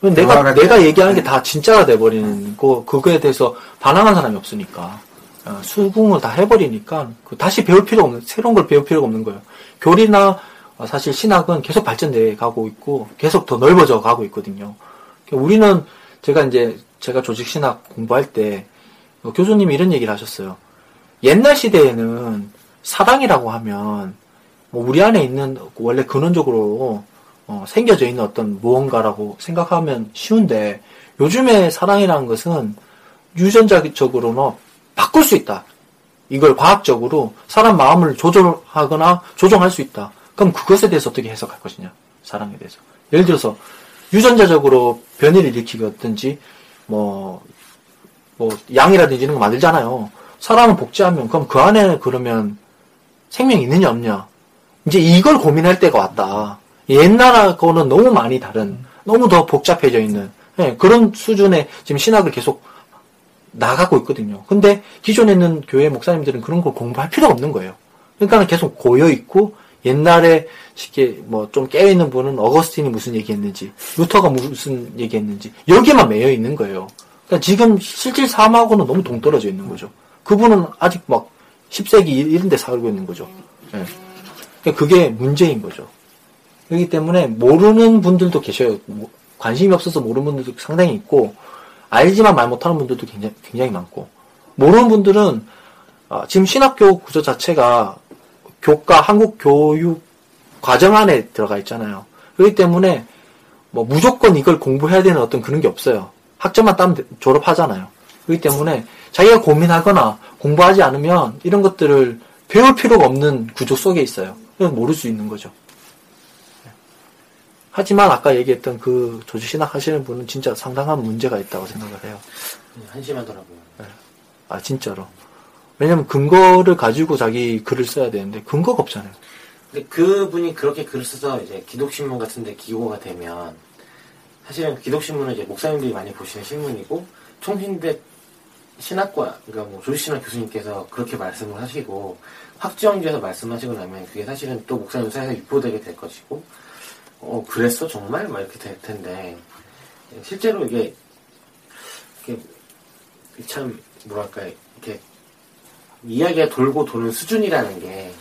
내가 얘기하는 게 다 진짜가 돼버리는 거, 그거에 대해서 반항한 사람이 없으니까. 수긍을 다 해버리니까 다시 배울 필요가 없는, 새로운 걸 배울 필요가 없는 거예요. 교리나 사실 신학은 계속 발전돼 가고 있고 계속 더 넓어져 가고 있거든요. 우리는 제가 조직신학 공부할 때 교수님이 이런 얘기를 하셨어요. 옛날 시대에는 사당이라고 하면 뭐 우리 안에 있는 원래 근원적으로 생겨져 있는 어떤 무언가라고 생각하면 쉬운데, 요즘에 사랑이라는 것은 유전자적으로는 바꿀 수 있다. 이걸 과학적으로 사람 마음을 조절하거나 조정할 수 있다. 그럼 그것에 대해서 어떻게 해석할 것이냐, 사랑에 대해서. 예를 들어서 유전자적으로 변이를 일으키든지 뭐 양이라든지 이런 거 만들잖아요. 사람을 복제하면 그럼 그 안에 그러면 생명이 있느냐 없냐, 이제 이걸 고민할 때가 왔다. 옛날하고는 너무 많이 다른, 너무 더 복잡해져 있는, 예, 그런 수준의 지금 신학을 계속 나가고 있거든요. 근데 기존에 있는 교회 목사님들은 그런 걸 공부할 필요가 없는 거예요. 그러니까 계속 고여있고, 옛날에 쉽게 뭐 좀 깨어있는 분은 어거스틴이 무슨 얘기했는지, 루터가 무슨 얘기했는지, 여기에만 매여있는 거예요. 그러니까 지금 실질 삶하고는 너무 동떨어져 있는 거죠. 그분은 아직 막 10세기 이런 데 살고 있는 거죠. 예. 그러니까 그게 문제인 거죠. 그렇기 때문에 모르는 분들도 계셔요. 관심이 없어서 모르는 분들도 상당히 있고, 알지만 말 못하는 분들도 굉장히 많고, 모르는 분들은 지금 신학교 구조 자체가 교과, 한국 교육 과정 안에 들어가 있잖아요. 그렇기 때문에 뭐 무조건 이걸 공부해야 되는 어떤 그런 게 없어요. 학점만 따면 졸업하잖아요. 그렇기 때문에 자기가 고민하거나 공부하지 않으면 이런 것들을 배울 필요가 없는 구조 속에 있어요. 모를 수 있는 거죠. 하지만 아까 얘기했던 그 조직신학 하시는 분은 진짜 상당한 문제가 있다고 생각을 해요. 한심하더라고요. 아, 진짜로. 왜냐면 근거를 가지고 자기 글을 써야 되는데 근거가 없잖아요. 근데 그분이 그렇게 글을 써서 이제 기독신문 같은 데 기고가 되면, 사실은 기독신문은 이제 목사님들이 많이 보시는 신문이고, 총신대 신학과, 그러니까 뭐 조직신학 교수님께서 그렇게 말씀을 하시고 확지영주에서 말씀하시고 나면 그게 사실은 또 목사님 사이에서 유포되게 될 것이고, 그랬어? 정말? 막 이렇게 될 텐데, 실제로 이게 참, 뭐랄까, 이렇게, 이야기가 돌고 도는 수준이라는 게,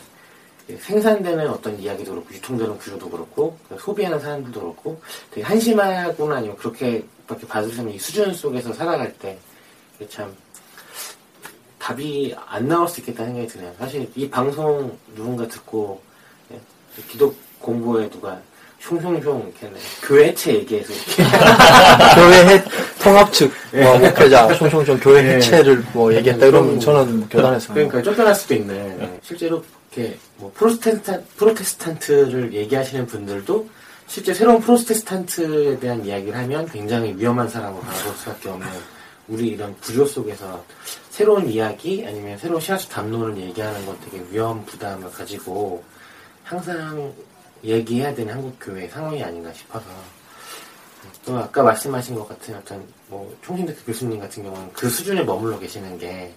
생산되는 어떤 이야기도 그렇고, 유통되는 구조도 그렇고, 소비하는 사람들도 그렇고, 되게 한심하거나 아니면 그렇게밖에 받을 수 없는 이 수준 속에서 살아갈 때, 참, 답이 안 나올 수 있겠다는 생각이 드네요. 사실 이 방송 누군가 듣고, 기독 공부에 누가, 흉흉흉 이렇게 교회체 얘기해서 이렇게 교회 통합 측 목회자 흉흉흉 교회 해체를 뭐 얘기했다 이러면 저는 교단에서 그러니까 쫓겨날 수도 있네. 실제로 이렇게 뭐 프로테스탄트를 얘기하시는 분들도 실제 새로운 프로테스탄트에 대한 이야기를 하면 굉장히 위험한 사람으로 가볼 수밖에 없는, 우리 이런 구조 속에서 새로운 이야기 아니면 새로운 신학적 담론을 얘기하는 건 되게 위험 부담을 가지고 항상 얘기해야 되는 한국 교회의 상황이 아닌가 싶어서, 또 아까 말씀하신 것 같은 어떤 뭐 총신대 교수님 같은 경우는 그 수준에 머물러 계시는 게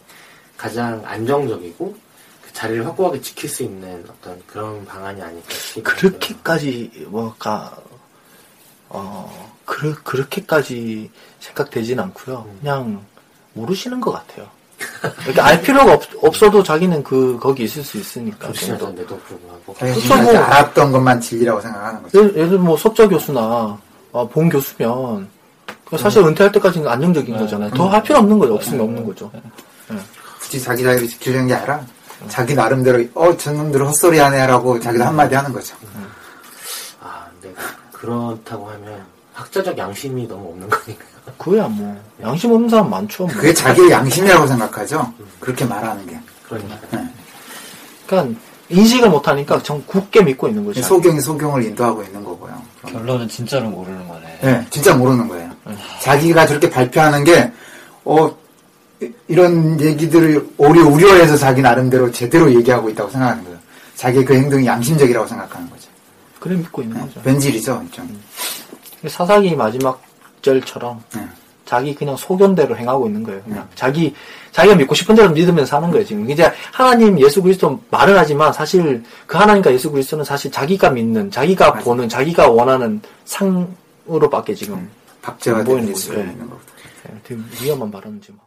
가장 안정적이고 그 자리를 확고하게 지킬 수 있는 어떤 그런 방안이 아닐까 싶어요. 그렇게까지 뭐가 그렇게까지 생각되진 않고요. 그냥 모르시는 것 같아요. 이렇게 알 필요가 없어도 자기는 거기 있을 수 있으니까. 조심하던데도 불구하고. 그래서 알았던 것만 진리라고 생각하는 거죠. 예를 들면 뭐 석좌 교수나, 본 교수면, 사실 은퇴할 때까지는 안정적인 거잖아요. 더 할 필요 없는 거죠. 없으면 없는 거죠. 굳이 자기 자리를 지키려는 게 아니라, 자기 나름대로, 저놈들 헛소리 하네라고 자기도 한마디 하는 거죠. 아, 근데 그렇다고 하면, 학자적 양심이 너무 없는 거니까. 그거야 뭐 양심 없는 사람 많죠. 뭐. 그게 자기의 양심이라고 생각하죠. 그렇게 말하는 게. 그러니까. 네. 그러니까 인식을 못하니까 전 굳게 믿고 있는 거죠. 소경이 소경을 인도하고 있는 거고요. 결론은 진짜로 모르는 거네. 네, 진짜 모르는 거예요. 자기가 저렇게 발표하는 게 이런 얘기들을 오히려 우려해서 자기 나름대로 제대로 얘기하고 있다고 생각하는 거예요. 자기의 그 행동이 양심적이라고 생각하는 거죠. 그래 믿고 있는 거죠. 변질이죠. 사사기 마지막 절처럼 자기 그냥 소견대로 행하고 있는 거예요. 그냥 자기가 믿고 싶은 대로 믿으면서 사는 거예요. 지금 이제 하나님 예수 그리스도 말을 하지만 사실 그 하나님과 예수 그리스도는 사실 자기가 믿는, 자기가 맞아. 보는, 자기가 원하는 상으로밖에 지금 박제가 되는 모습이 있는 것 같아요. 네. 되게 위험한 발언인지 뭐.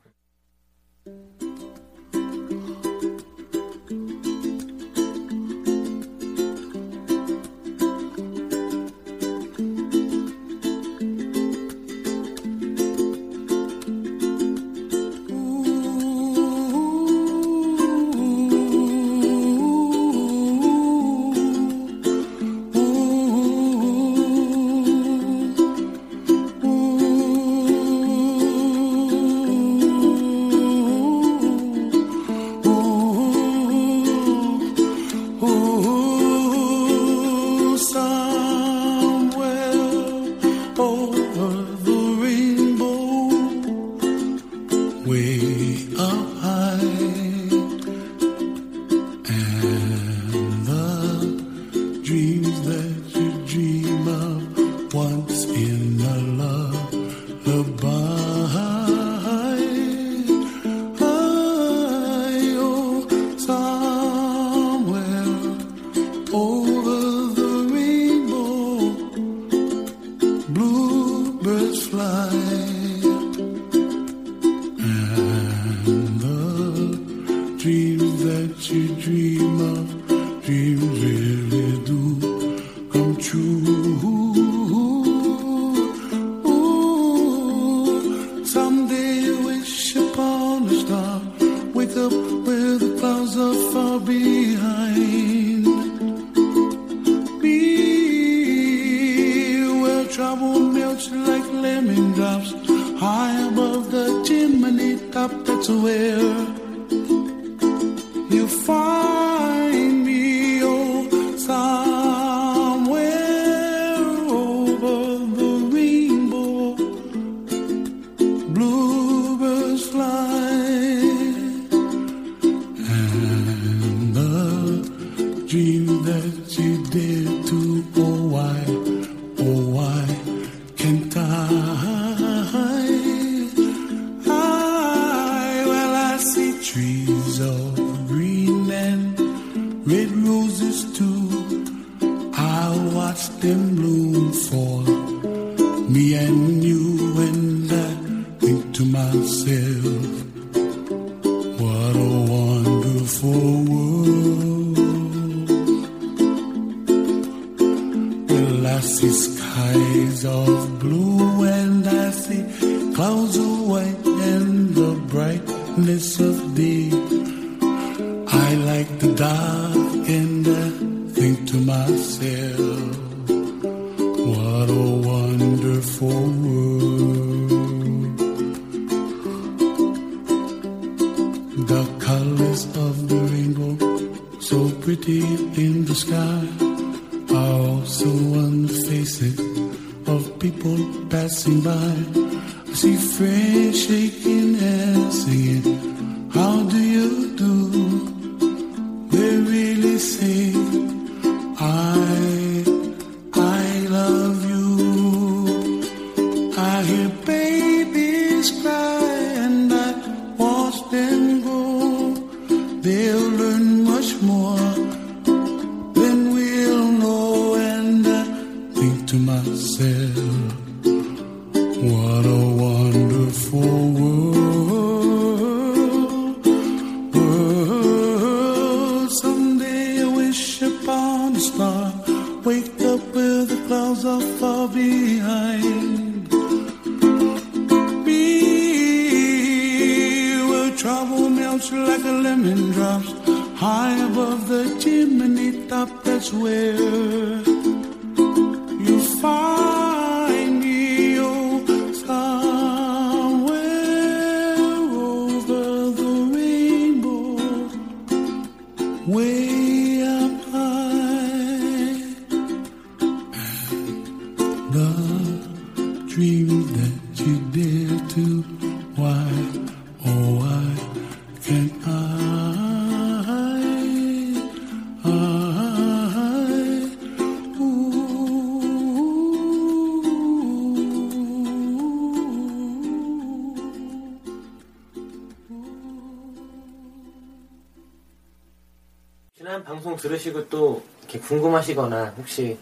지난 방송 들으시고 또 이렇게 궁금하시거나 혹시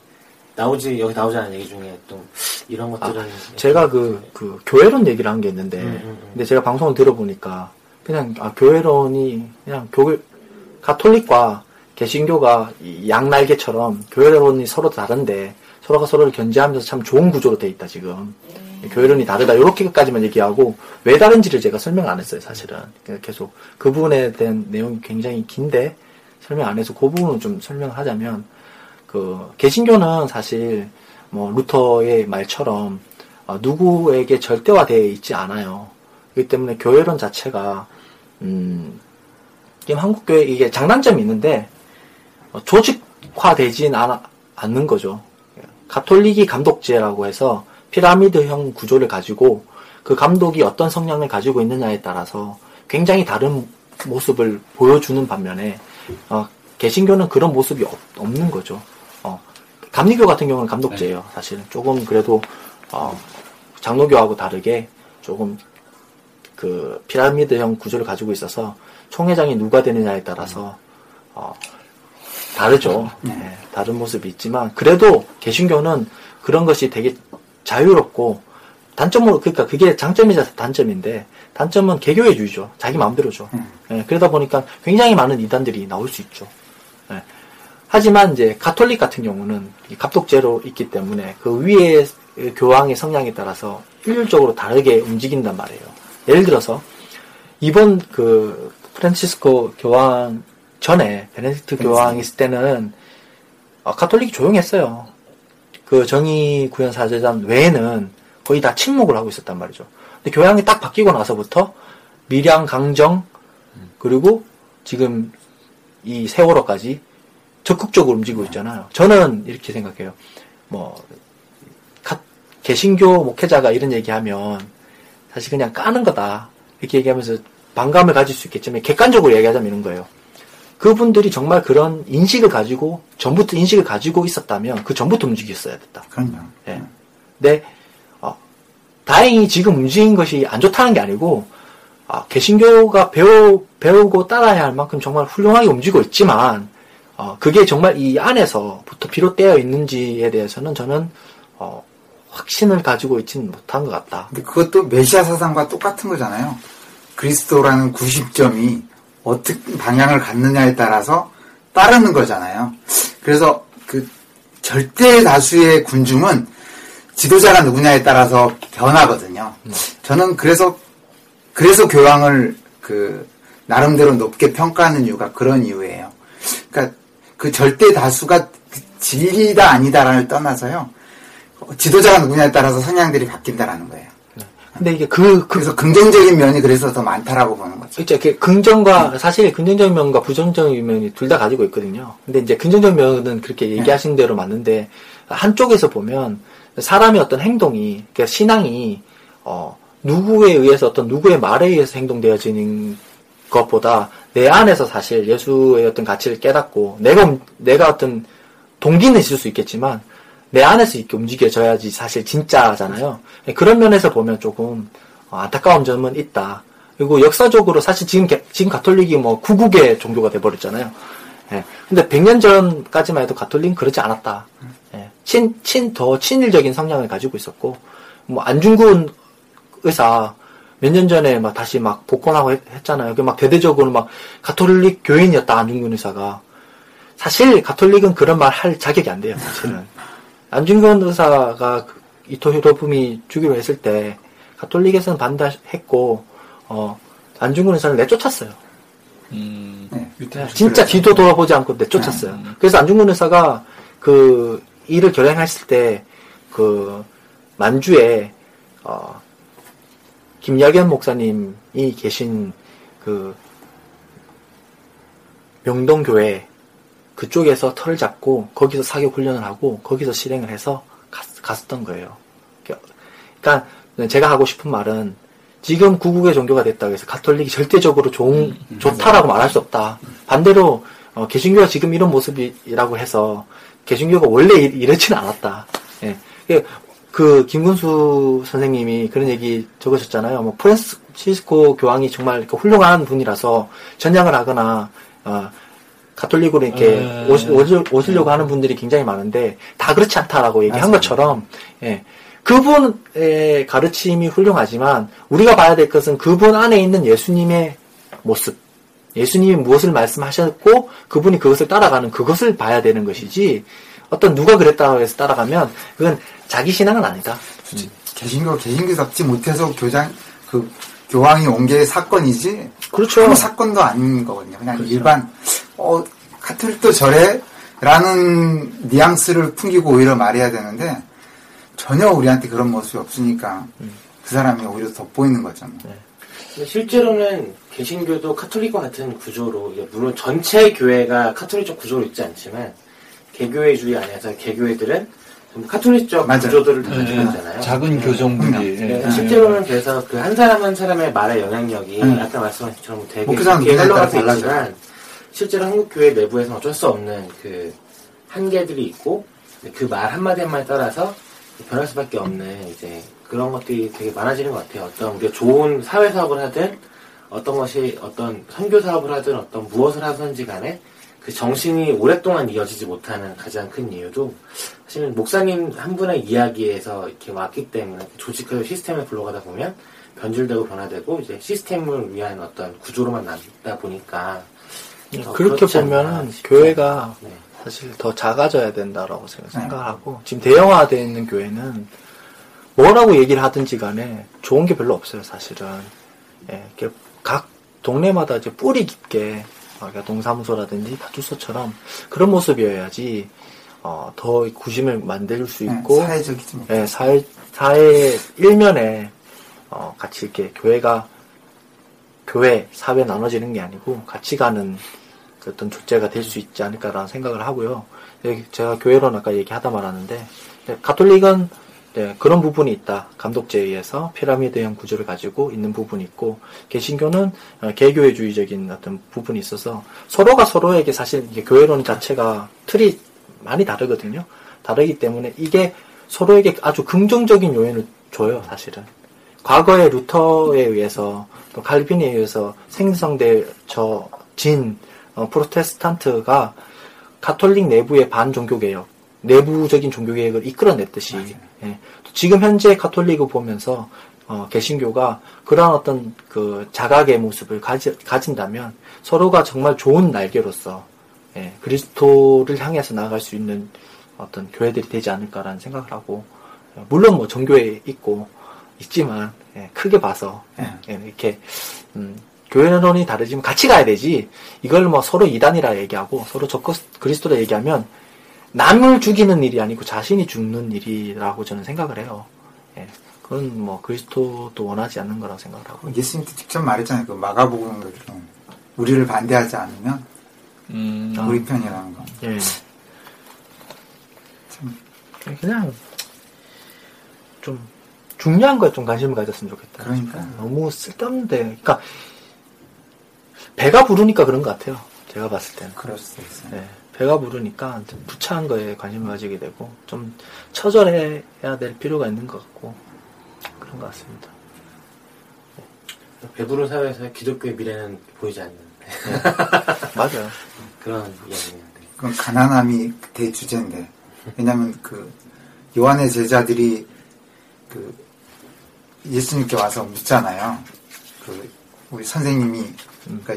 여기 나오지 않은 얘기 중에 또 이런 것들은 제가 그 교회론 얘기를 한 게 있는데 근데 제가 방송을 들어보니까 그냥 교회론이 그냥 가톨릭과 개신교가 양날개처럼 교회론이 서로 다른데 서로가 서로를 견제하면서 참 좋은 구조로 돼 있다 지금. 교회론이 다르다 이렇게까지만 얘기하고 왜 다른지를 제가 설명 안 했어요 사실은. 계속 그 부분에 대한 내용이 굉장히 긴데 설명 안 해서 그 부분을 좀 설명하자면 개신교는 사실 뭐 루터의 말처럼 누구에게 절대화되어 있지 않아요. 그렇기 때문에 교회론 자체가 지금 한국 교회 이게 장단점이 있는데 조직화되진 않는 거죠. 가톨릭이 감독제라고 해서 피라미드형 구조를 가지고 그 감독이 어떤 성향을 가지고 있느냐에 따라서 굉장히 다른 모습을 보여주는 반면에 개신교는 그런 모습이 없는 거죠. 감리교 같은 경우는 감독제예요. 사실은 조금 그래도 장로교하고 다르게 조금 그 피라미드형 구조를 가지고 있어서 총회장이 누가 되느냐에 따라서 다르죠. 네, 다른 모습이 있지만 그래도 개신교는 그런 것이 되게 자유롭고 단점으로 그러니까 그게 장점이자 단점인데 단점은 개교의 유의죠. 자기 마음대로죠. 예, 그러다 보니까 굉장히 많은 이단들이 나올 수 있죠. 예. 하지만 이제 가톨릭 같은 경우는 갑독제로 있기 때문에 그 위에 교황의 성향에 따라서 일률적으로 다르게 움직인단 말이에요. 예를 들어서 이번 그 프란치스코 교황 전에 베네딕트 교황 있을 때는 가톨릭이 조용했어요. 그 정의구현사제단 외에는 거의 다 침묵을 하고 있었단 말이죠. 근데 교황이 딱 바뀌고 나서부터 밀양, 강정, 그리고 지금 이 세월호까지 적극적으로 움직이고 있잖아요. 저는 이렇게 생각해요. 개신교 목회자가 이런 얘기하면 사실 그냥 까는 거다. 이렇게 얘기하면서 반감을 가질 수 있겠지만 객관적으로 얘기하자면 이런 거예요. 그분들이 정말 그런 인식을 가지고 전부터 인식을 가지고 있었다면 그 전부터 움직였어야 됐다. 그럼요. 예. 근데 다행히 지금 움직인 것이 안 좋다는 게 아니고 개신교가 배우고 따라야 할 만큼 정말 훌륭하게 움직이고 있지만 그게 정말 이 안에서부터 비롯되어 있는지에 대해서는 저는 확신을 가지고 있지는 못한 것 같다. 근데 그것도 메시아 사상과 똑같은 거잖아요. 그리스도라는 90점이 어떻게 방향을 갖느냐에 따라서 따르는 거잖아요. 그래서 그 절대 다수의 군중은 지도자가 누구냐에 따라서 변하거든요. 저는 그래서 교황을 그 나름대로 높게 평가하는 이유가 그런 이유예요. 그러니까 그 절대 다수가 진리다 아니다라는 떠나서요. 지도자가 누구냐에 따라서 성향들이 바뀐다라는 거예요. 근데 이게 그래서 긍정적인 면이 그래서 더 많다라고 보는 거죠. 그렇죠. 이렇게 사실 긍정적인 면과 부정적인 면이 둘 다 가지고 있거든요. 근데 이제 긍정적인 면은 그렇게 얘기하신 대로 맞는데 한쪽에서 보면 사람의 어떤 행동이, 그러니까 신앙이 누구에 의해서 어떤 누구의 말에 의해서 행동되어지는 것보다 내 안에서 사실 예수의 어떤 가치를 깨닫고 내가 어떤 동기는 있을 수 있겠지만 내 안에서 이렇게 움직여져야지 사실 진짜잖아요. 그런 면에서 보면 조금 안타까운 점은 있다. 그리고 역사적으로 사실 지금 가톨릭이 뭐 구국의 종교가 돼버렸잖아요. 예. 근데 100년 전까지만 해도 가톨릭은 그러지 않았다. 예. 더 친일적인 성향을 가지고 있었고, 뭐 안중근 의사 몇 년 전에 막 다시 막 복권하고 했잖아요. 그 막 대대적으로 막 가톨릭 교인이었다, 안중근 의사가. 사실 가톨릭은 그런 말 할 자격이 안 돼요, 사실은. 안중근 의사가 이토 히로부미 죽이려 했을 때 가톨릭에서는 반대했고 안중근 의사는 내쫓았어요. 네. 진짜 뒤도 돌아보지 않고 내쫓았어요. 그래서 안중근 의사가 그 일을 결행했을 때 그 만주에 김약연 목사님이 계신 그 명동교회 그쪽에서 털을 잡고 거기서 사격 훈련을 하고 거기서 실행을 해서 갔었던 거예요. 그러니까 제가 하고 싶은 말은 지금 구국의 종교가 됐다고 해서 가톨릭이 절대적으로 좋다라고 말할 수 없다. 반대로 개신교가 지금 이런 모습이라고 해서 개신교가 원래 이렇지는 않았다. 예. 그 김근수 선생님이 그런 얘기 적으셨잖아요. 뭐 프란치스코 교황이 정말 훌륭한 분이라서 전향을 하거나 가톨릭으로 이렇게 오시려고 하는 분들이 굉장히 많은데 다 그렇지 않다라고 얘기한 것처럼 예. 그분의 가르침이 훌륭하지만 우리가 봐야 될 것은 그분 안에 있는 예수님의 모습, 예수님이 무엇을 말씀하셨고 그분이 그것을 따라가는 그것을 봐야 되는 것이지 어떤 누가 그랬다고 해서 따라가면 그건 자기 신앙은 아니다. 개신교답지 못해서 교황이 온 게 사건이지. 그렇죠. 사건도 아닌 거거든요. 그냥 그렇죠. 일반 카톨릭도 저래라는 뉘앙스를 풍기고 오히려 말해야 되는데. 전혀 우리한테 그런 모습이 없으니까 그 사람이 오히려 돋보이는 거죠. 네. 실제로는 개신교도 카톨릭과 같은 구조로 물론 전체 교회가 카톨릭적 구조로 있지 않지만 개교회주의 안에서 개교회들은 카톨릭적 맞아요. 구조들을 가지고 있잖아요. 작은 교정들이. 네. 실제로는 그래서 그 한 사람 한 사람의 말의 영향력이 아까 말씀하신 것처럼 되게 갤러가서 있지만 실제로 한국 교회 내부에서는 어쩔 수 없는 그 한계들이 있고 그 말 한마디 한마디 따라서 변할 수밖에 없는 이제 그런 것들이 되게 많아지는 것 같아요. 어떤 우리가 좋은 사회 사업을 하든 어떤 것이 어떤 선교 사업을 하든 어떤 무엇을 하든지 간에 그 정신이 오랫동안 이어지지 못하는 가장 큰 이유도 사실은 목사님 한 분의 이야기에서 이렇게 왔기 때문에 조직하고 시스템을 굴러가다 보면 변질되고 변화되고 이제 시스템을 위한 어떤 구조로만 남다 보니까 그렇게 보면 교회가 네. 사실 더 작아져야 된다라고 생각하고 지금 대형화되어 있는 교회는 뭐라고 얘기를 하든지 간에 좋은 게 별로 없어요. 사실은 예, 이렇게 각 동네마다 이제 뿌리 깊게 동사무소라든지 파출소처럼 그런 모습이어야지 더 구심을 만들 수 있고 사회적이지 예, 사회 일면에 같이 이렇게 교회 사회 나눠지는 게 아니고 같이 가는 어떤 존재가 될 수 있지 않을까라는 생각을 하고요. 제가 교회론 아까 얘기하다 말았는데 가톨릭은 그런 부분이 있다. 감독제에 의해서 피라미드형 구조를 가지고 있는 부분이 있고 개신교는 개교회주의적인 어떤 부분이 있어서 서로가 서로에게 사실 교회론 자체가 틀이 많이 다르거든요. 다르기 때문에 이게 서로에게 아주 긍정적인 요인을 줘요. 사실은. 과거의 루터에 의해서 또 칼빈에 의해서 생성되어진 프로테스탄트가 가톨릭 내부의 반종교개혁, 내부적인 종교개혁을 이끌어냈듯이 예. 지금 현재 가톨릭을 보면서 개신교가 그러한 어떤 그 자각의 모습을 가진다면 서로가 정말 좋은 날개로서 예. 그리스도를 향해서 나아갈 수 있는 어떤 교회들이 되지 않을까라는 생각을 하고 물론 뭐 정교에 있지만 예. 크게 봐서 예. 이렇게 교회론이 다르지만 같이 가야 되지 이걸 뭐 서로 이단이라 얘기하고 서로 적그리스도라 얘기하면 남을 죽이는 일이 아니고 자신이 죽는 일이라고 저는 생각을 해요. 예. 그건 뭐 그리스도도 원하지 않는 거라고 생각을 하고 예수님도 직접 말했잖아요. 그 마가복음 같은 우리를 반대하지 않으면 우리 편이라는 거. 예. 참. 그냥 좀 중요한 거에 좀 관심을 가졌으면 좋겠다. 그러니까 너무 쓸데없는데 그러니까 배가 부르니까 그런 것 같아요. 제가 봤을 때는. 그럴 수도 있어요. 네, 배가 부르니까 부차한 거에 관심을 가지게 되고 좀 처절해야 될 필요가 있는 것 같고 그런 것 같습니다. 네. 배부른 사회에서 기독교의 미래는 보이지 않는데. 네. 맞아요. 그런 이야기인데. 그럼 가난함이 대주제인데. 왜냐하면 그 요한의 제자들이 그 예수님께 와서 묻잖아요. 그 우리 선생님이 그러니까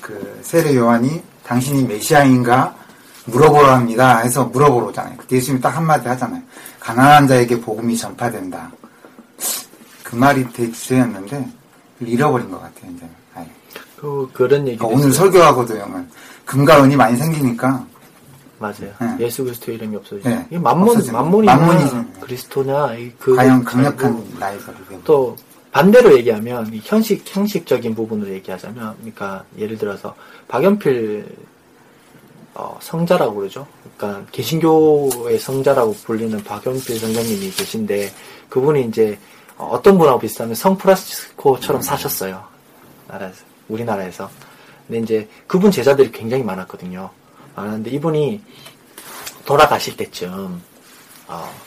그 세례 요한이 당신이 메시아인가 물어보라 합니다 해서 물어보러 오잖아요. 그때 예수님이 딱 한마디 하잖아요. 가난한 자에게 복음이 전파된다. 그 말이 대주제였는데 잃어버린 것 같아요. 이제 아예. 그런 얘기. 오늘 설교하고도 형은 금과 은이 많이 생기니까. 맞아요. 네. 예수 그리스도의 이름이 없어지죠. 네. 만몬이냐 그리스도냐 그 과연 강력한 라이벌. 또 반대로 얘기하면 형식적인 부분으로 얘기하자면 그러니까 예를 들어서 박연필 성자라고 그러죠. 그러니까 개신교의 성자라고 불리는 박연필 성장님이 계신데 그분이 이제 어떤 분하고 비슷하면 성프란시스코처럼 사셨어요. 우리나라에서. 근데 이제 그분 제자들이 굉장히 많았거든요. 많았는데 이분이 돌아가실 때쯤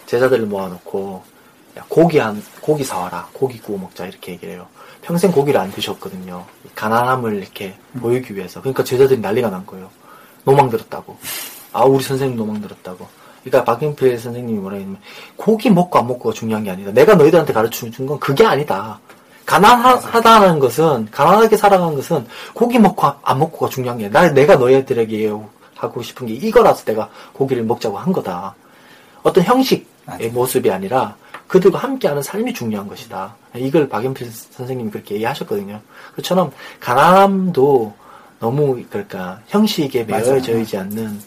제자들을 모아놓고 야, 고기 사와라. 고기 구워 먹자. 이렇게 얘기를 해요. 평생 고기를 안 드셨거든요. 가난함을 이렇게 보이기 위해서. 그러니까 제자들이 난리가 난 거예요. 노망들었다고. 아, 우리 선생님 노망들었다고. 그러니까 박영필 선생님이 뭐라 했냐면, 고기 먹고 안 먹고가 중요한 게 아니다. 내가 너희들한테 가르쳐 준 건 그게 아니다. 가난하다는 것은, 가난하게 살아가는 것은 고기 먹고 안 먹고가 중요한 게 아니다. 내가 너희들에게 하고 싶은 게 이거라서 내가 고기를 먹자고 한 거다. 어떤 형식의 모습이 아니라 그들과 함께하는 삶이 중요한 것이다. 이걸 박연필 선생님이 그렇게 얘기하셨거든요. 그처럼 가난함도 너무 그러니까 형식에 매여져 있지 않는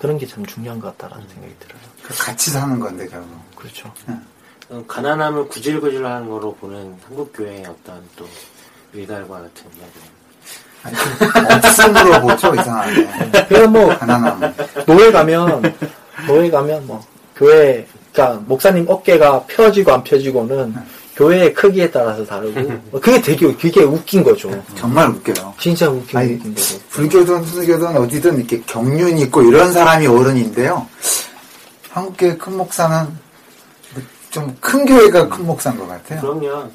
그런 게 참 중요한 것 같다라는 생각이 들어요. 같이 사는 건데 결국. 그렇죠. 가난함을 구질구질하는 거로 보는 한국 교회의 어떤 또 일갈과 같은 이야기. 없음으로 보죠, 이상하게. 그냥 뭐, 가난함. 노예 가면 뭐, 교회, 그니까, 목사님 어깨가 펴지고 안 펴지고는 교회의 크기에 따라서 다르고, 그게 웃긴 거죠. 정말 웃겨요. 진짜 웃긴 거죠. 불교든 순교든 어디든 이렇게 경륜이 있고 이런 사람이 어른인데요. 한국교회 큰 목사는 좀 큰 교회가 큰 목사인 것 같아요. 그럼요.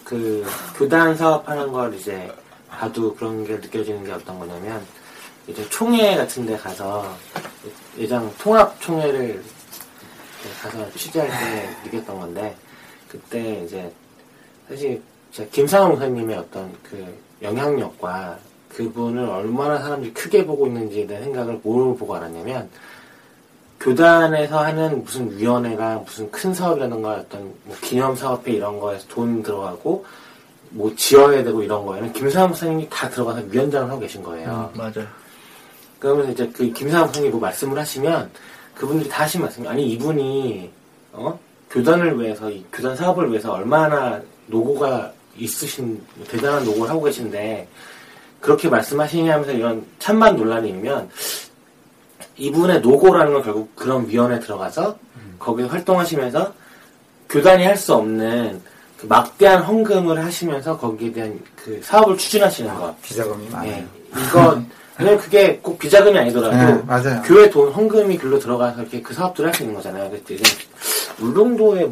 교단 사업하는 걸 이제, 봐도 그런 게 느껴지는 게 어떤 거냐면, 이제 총회 같은 데 가서, 예전 통합총회를 가서 취재할 때 느꼈던 건데, 그때 이제, 사실, 제가 김상훈 목사님의 어떤 영향력과 그분을 얼마나 사람들이 크게 보고 있는지에 대한 생각을 뭘 보고 알았냐면, 교단에서 하는 무슨 위원회랑 무슨 큰 사업이라든가 어떤 뭐 기념사업회 이런 거에서 돈 들어가고, 뭐 지어야 되고 이런 거에는 김상훈 목사님이 다 들어가서 위원장을 하고 계신 거예요. 맞아요. 그러면서 이제 김상훈 목사님이 뭐 말씀을 하시면 그분들이 다 하신 말씀이 아니 이분이 교단을 위해서 이 교단 사업을 위해서 얼마나 노고가 있으신 대단한 노고를 하고 계신데 그렇게 말씀하시냐면서 이런 찬반 논란이 있면 이분의 노고라는 건 결국 그런 위원회에 들어가서 거기서 활동하시면서 교단이 할 수 없는 막대한 헌금을 하시면서 거기에 대한 사업을 추진하시는 것. 비자금이 많아요. 예. 그게 꼭 비자금이 아니더라도. 네, 맞아요. 교회 돈, 헌금이 글로 들어가서 이렇게 그 사업들을 할 수 있는 거잖아요. 그때 울릉도에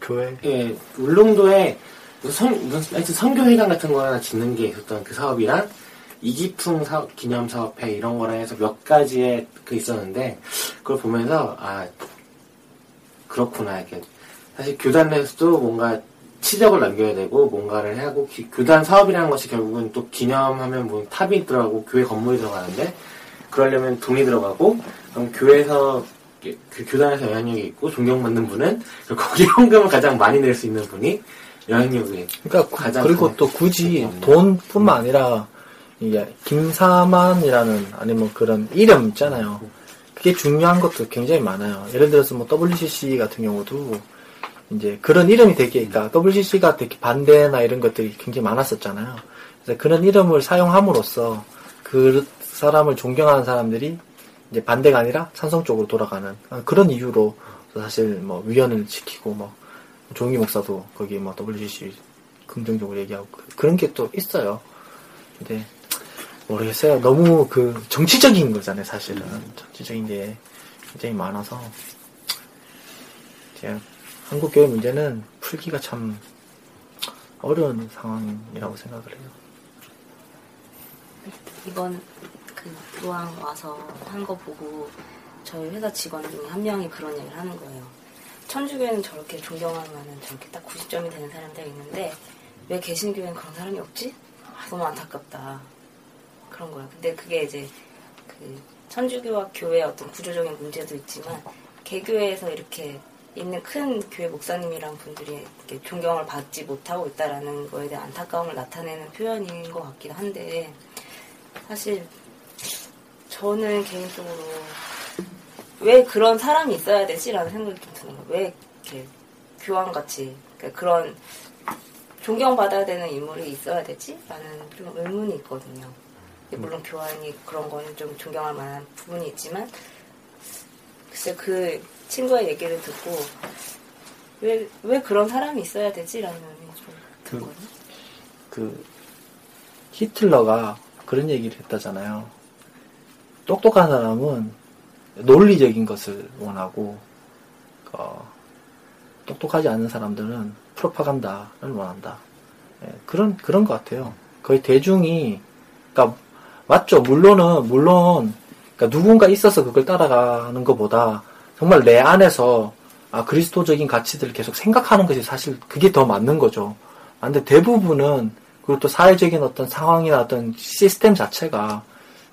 교회? 예, 울릉도에 무슨 선교회관 같은 거 하나 짓는 게 있었던 그 사업이랑 이기풍 사업, 기념사업회 이런 거랑 해서 몇 가지의 있었는데 그걸 보면서, 아, 그렇구나. 이렇게. 사실 교단 내에서도 뭔가 치적을 남겨야 되고 뭔가를 하고 교단 사업이라는 것이 결국은 또 기념하면 뭐 탑이 들어가고 교회 건물이 들어가는데 그러려면 돈이 들어가고 그럼 교회에서 교단에서 영향력이 있고 존경받는 분은 거기 헌금을 가장 많이 낼 수 있는 분이 영향력이 그러니까 가장 그리고 또 굳이 돈뿐만 아니라 이게 김사만이라는 아니면 그런 이름 있잖아요. 그게 중요한 것도 굉장히 많아요. 예를 들어서 뭐 WCC 같은 경우도 이제 그런 이름이 되게, 그러니까 WCC가 되게 반대나 이런 것들이 굉장히 많았었잖아요. 그래서 그런 이름을 사용함으로써 그 사람을 존경하는 사람들이 이제 반대가 아니라 찬성 쪽으로 돌아가는 그런 이유로 사실 뭐 위원을 지키고 뭐 조용기 목사도 거기 뭐 WCC 긍정적으로 얘기하고 그런 게 또 있어요. 근데 모르겠어요. 너무 정치적인 거잖아요, 사실은. 정치적인 게 굉장히 많아서 제가. 한국 교회 문제는 풀기가 참 어려운 상황이라고 생각을 해요. 이번 교황 와서 한 거 보고 저희 회사 직원 중에 한 명이 그런 얘기를 하는 거예요. 천주교회는 저렇게 존경하면 저렇게 딱 90점이 되는 사람들이 있는데 왜 개신교회는 그런 사람이 없지? 너무 안타깝다. 그런 거예요. 근데 그게 이제 천주교와 교회의 어떤 구조적인 문제도 있지만 개교회에서 이렇게 있는 큰 교회 목사님이랑 분들이 이렇게 존경을 받지 못하고 있다라는 거에 대한 안타까움을 나타내는 표현인 것 같기도 한데 사실 저는 개인적으로 왜 그런 사람이 있어야 되지라는 생각이 좀 드는 거예요. 왜 이렇게 교황같이 그러니까 그런 존경받아야 되는 인물이 있어야 되지라는 좀 의문이 있거든요. 물론 교황이 그런 거는 좀 존경할 만한 부분이 있지만 글쎄 친구의 얘기를 듣고 왜 그런 사람이 있어야 되지라는 좀 듣거든요. 히틀러가 그런 얘기를 했다잖아요. 똑똑한 사람은 논리적인 것을 원하고 똑똑하지 않은 사람들은 프로파간다를 원한다. 예, 그런 것 같아요. 거의 대중이, 그러니까 맞죠. 물론 그러니까 누군가 있어서 그걸 따라가는 것보다 정말 내 안에서 그리스도적인 가치들을 계속 생각하는 것이 사실 그게 더 맞는 거죠. 근데 대부분은 그리고 또 사회적인 어떤 상황이나 어떤 시스템 자체가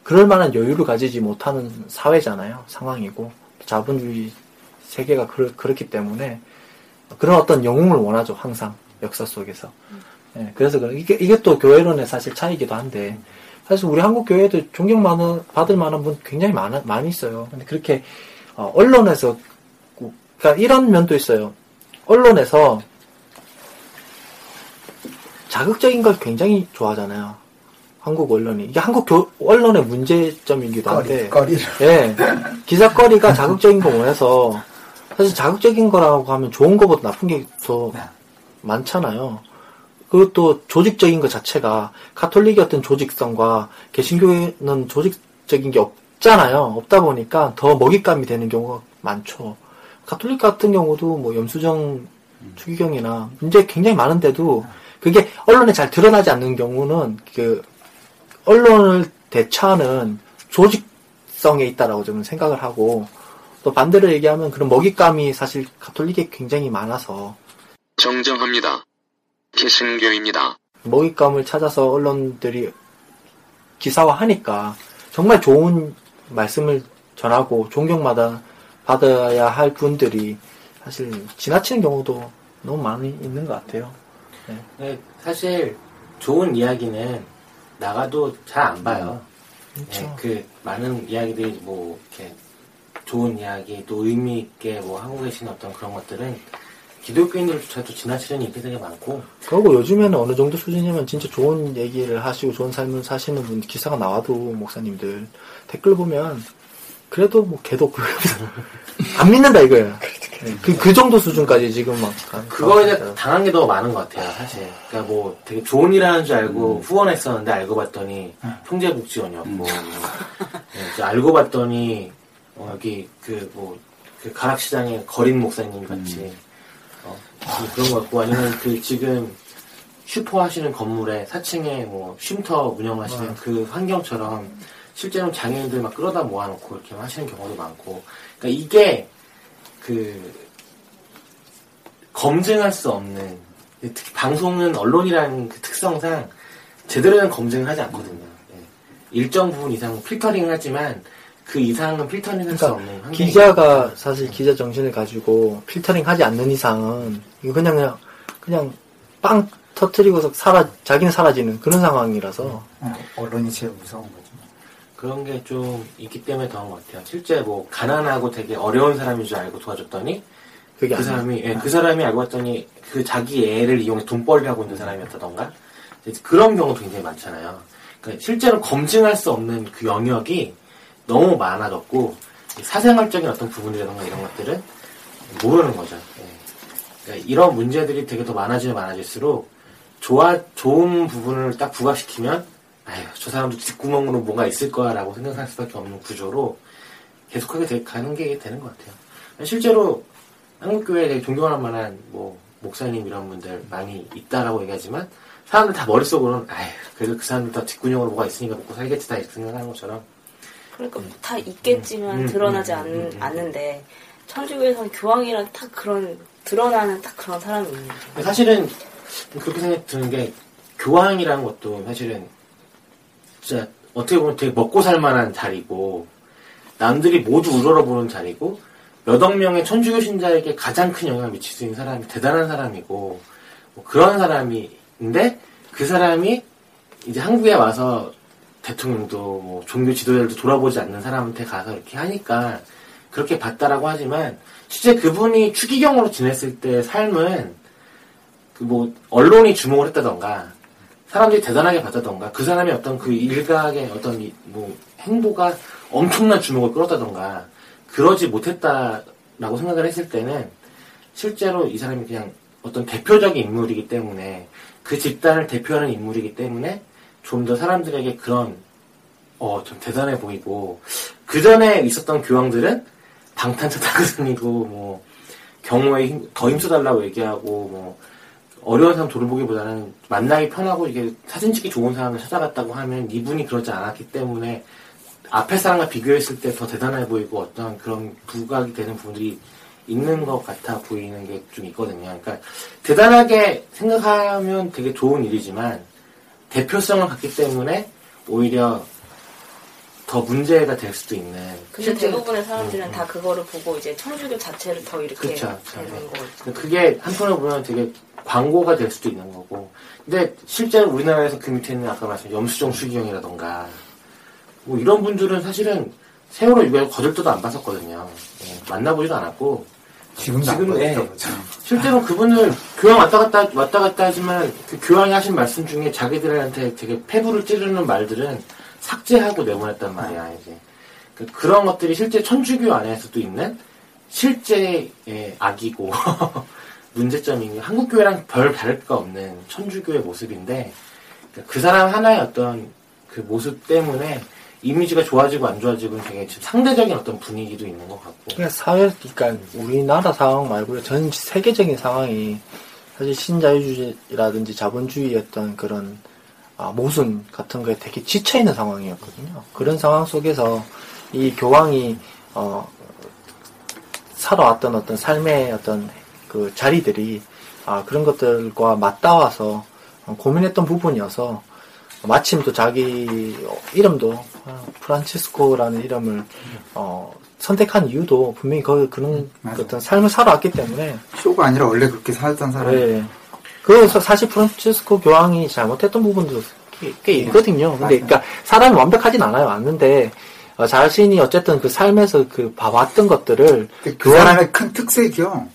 그럴 만한 여유를 가지지 못하는 사회잖아요. 상황이고 자본주의 세계가 그렇기 때문에 그런 어떤 영웅을 원하죠. 항상 역사 속에서. 예, 그래서 이게 또 교회론의 사실 차이기도 한데 사실 우리 한국 교회도 존경받을 만한 분 굉장히 많이 있어요. 근데 그렇게 언론에서 그러니까 이런 면도 있어요. 언론에서 자극적인 걸 굉장히 좋아하잖아요. 한국 언론이. 이게 한국 언론의 문제점이기도 한데. 예. 기사거리가 자극적인 거 원해서 사실 자극적인 거라고 하면 좋은 거보다 나쁜 게 더 많잖아요. 그것도 조직적인 것 자체가 가톨릭의 어떤 조직성과 개신교는 조직적인 게 없잖아요. 없다 보니까 더 먹잇감이 되는 경우가 많죠. 가톨릭 같은 경우도 뭐 염수정 추기경이나 문제 굉장히 많은데도 그게 언론에 잘 드러나지 않는 경우는 그 언론을 대처하는 조직성에 있다라고 저는 생각을 하고 또 반대로 얘기하면 그런 먹잇감이 사실 가톨릭에 굉장히 많아서 정정합니다. 개신교입니다. 먹잇감을 찾아서 언론들이 기사화하니까 정말 좋은 말씀을 전하고 존경마다 받아야 할 분들이 사실 지나치는 경우도 너무 많이 있는 것 같아요. 네. 사실 좋은 이야기는 나가도 잘 안 봐요. 그렇죠. 네, 그 많은 이야기들이 뭐 이렇게 좋은 이야기 또 의미 있게 뭐 하고 계신 어떤 그런 것들은 기독교인들조차도 지나치는 얘기들이 많고. 그리고 요즘에는 어느 정도 수준이면 진짜 좋은 얘기를 하시고 좋은 삶을 사시는 분 기사가 나와도 목사님들 댓글 보면 그래도 뭐 걔도 안 믿는다 이거예요. 그 정도 수준까지 지금 막 그거에 대해 당한 게 더 많은 것 같아요 사실. 그러니까 뭐 되게 좋은 일 하는 줄 알고 후원했었는데 알고 봤더니 형제복지원이었고 네, 알고 봤더니 여기 그 가락시장의 거린 목사님 같이 그런 거 같고 아니면 그 지금 슈퍼 하시는 건물에 4층에 뭐 쉼터 운영하시는 그 환경처럼 실제로 장애인들 막 끌어다 모아놓고 이렇게 하시는 경우도 많고. 그러니까 이게 검증할 수 없는, 특히 방송은 언론이라는 그 특성상 제대로는 검증을 하지 않거든요. 일정 부분 이상 필터링을 하지만 그 이상은 필터링 할 수 없는 환경. 기자가 사실 기자 정신을 가지고 필터링 하지 않는 이상은 이거 그냥 빵 터뜨리고서 자기는 사라지는 그런 상황이라서. 언론이 제일 무서운 거죠. 그런 게 좀 있기 때문에 더한 것 같아요. 실제 뭐 가난하고 되게 어려운 사람인 줄 알고 도와줬더니 그 사람이 알고 봤더니 그 자기 애를 이용해 돈벌이 하고 있는 사람이었다던가 그런 경우도 굉장히 많잖아요. 그러니까 실제로 검증할 수 없는 그 영역이 너무 많아졌고 사생활적인 어떤 부분이라던가 이런 것들은 모르는 거죠. 그러니까 이런 문제들이 되게 더 많아질수록 좋은 부분을 딱 부각시키면 아유, 저 사람도 뒷구멍으로 뭐가 있을 거야 라고 생각할 수밖에 없는 구조로 계속하게 가는 게 되는 것 같아요. 실제로 한국교회에 되게 존경할 만한 뭐 목사님 이런 분들 많이 있다라고 얘기하지만 사람들 다 머릿속으로는 아유, 그래도 그 사람들 다 뒷구멍으로 뭐가 있으니까 먹고 살겠지 다 생각하는 것처럼. 그러니까 다 있겠지만 드러나지 않는데 천주교에서는 교황이랑 딱 그런 드러나는 딱 그런 사람이 있는 거예요. 사실은 그렇게 생각 드는 게 교황이라는 것도 사실은 진짜 어떻게 보면 되게 먹고 살만한 자리고 남들이 모두 우러러보는 자리고 몇억 명의 천주교 신자에게 가장 큰 영향을 미칠 수 있는 사람이 대단한 사람이고 뭐 그런 사람인데 그 사람이 이제 한국에 와서 대통령도 뭐 종교 지도자들도 돌아보지 않는 사람한테 가서 이렇게 하니까 그렇게 봤다라고 하지만 실제 그분이 추기경으로 지냈을 때 삶은 그 뭐 언론이 주목을 했다던가 사람들이 대단하게 봤다던가 그 사람의 어떤 그 일각의 어떤 뭐 행보가 엄청난 주목을 끌었다던가 그러지 못했다라고 생각을 했을 때는 실제로 이 사람이 그냥 어떤 대표적인 인물이기 때문에 그 집단을 대표하는 인물이기 때문에 좀 더 사람들에게 그런 좀 대단해 보이고 그 전에 있었던 교황들은 방탄차 타고 다니고 뭐 경우에 더 힘써달라고 얘기하고 뭐 어려운 사람 돌보기보다는 만나기 편하고 이게 사진 찍기 좋은 사람을 찾아갔다고 하면 이분이 그러지 않았기 때문에 앞에 사람과 비교했을 때 더 대단해 보이고 어떤 그런 부각이 되는 부분들이 있는 것 같아 보이는 게 좀 있거든요. 그러니까 대단하게 생각하면 되게 좋은 일이지만 대표성을 갖기 때문에 오히려 더 문제가 될 수도 있는. 근데 대부분의 사람들은 다 그거를 보고 이제 천주교 자체를 더 이렇게 되는 거죠. 그게 한편으로 보면 되게 광고가 될 수도 있는 거고. 근데 실제로 우리나라에서 그 밑에 있는 아까 말씀하신 염수정 수기형이라던가 뭐 이런 분들은 사실은 세월호 이후에 거들떠도 안 봤었거든요. 만나보지도 않았고. 지금은 실제로 그분들 교황 왔다 갔다 하지만 그 교황이 하신 말씀 중에 자기들한테 되게 폐부를 찌르는 말들은 삭제하고 내보냈단 말이야. 이제 그런 것들이 실제 천주교 안에서도 있는 실제 악이고 문제점인 한국 교회랑 별 다를 바 없는 천주교의 모습인데 그 사람 하나의 어떤 그 모습 때문에 이미지가 좋아지고 안 좋아지고 되게 지금 상대적인 어떤 분위기도 있는 것 같고. 그러니까 사회, 그러니까 우리나라 상황 말고요, 전 세계적인 상황이 사실 신자유주의라든지 자본주의 어떤 그런 모순 같은 거에 되게 지쳐 있는 상황이었거든요. 그런 상황 속에서 이 교황이 살아왔던 어떤 삶의 어떤 그 자리들이 그런 것들과 맞닿아서 고민했던 부분이어서. 마침 또 자기 이름도 프란치스코라는 이름을 선택한 이유도 분명히 그런 어떤 삶을 살아왔기 때문에 쇼가 아니라 원래 그렇게 살던 사람. 네. 그래서 사실 프란치스코 교황이 잘못했던 부분도 꽤 있거든요. 근데 그러니까 사람이 완벽하진 않아요. 맞는데 자신이 어쨌든 그 삶에서 그 봐왔던 것들을 그 사람의 큰 특색이요.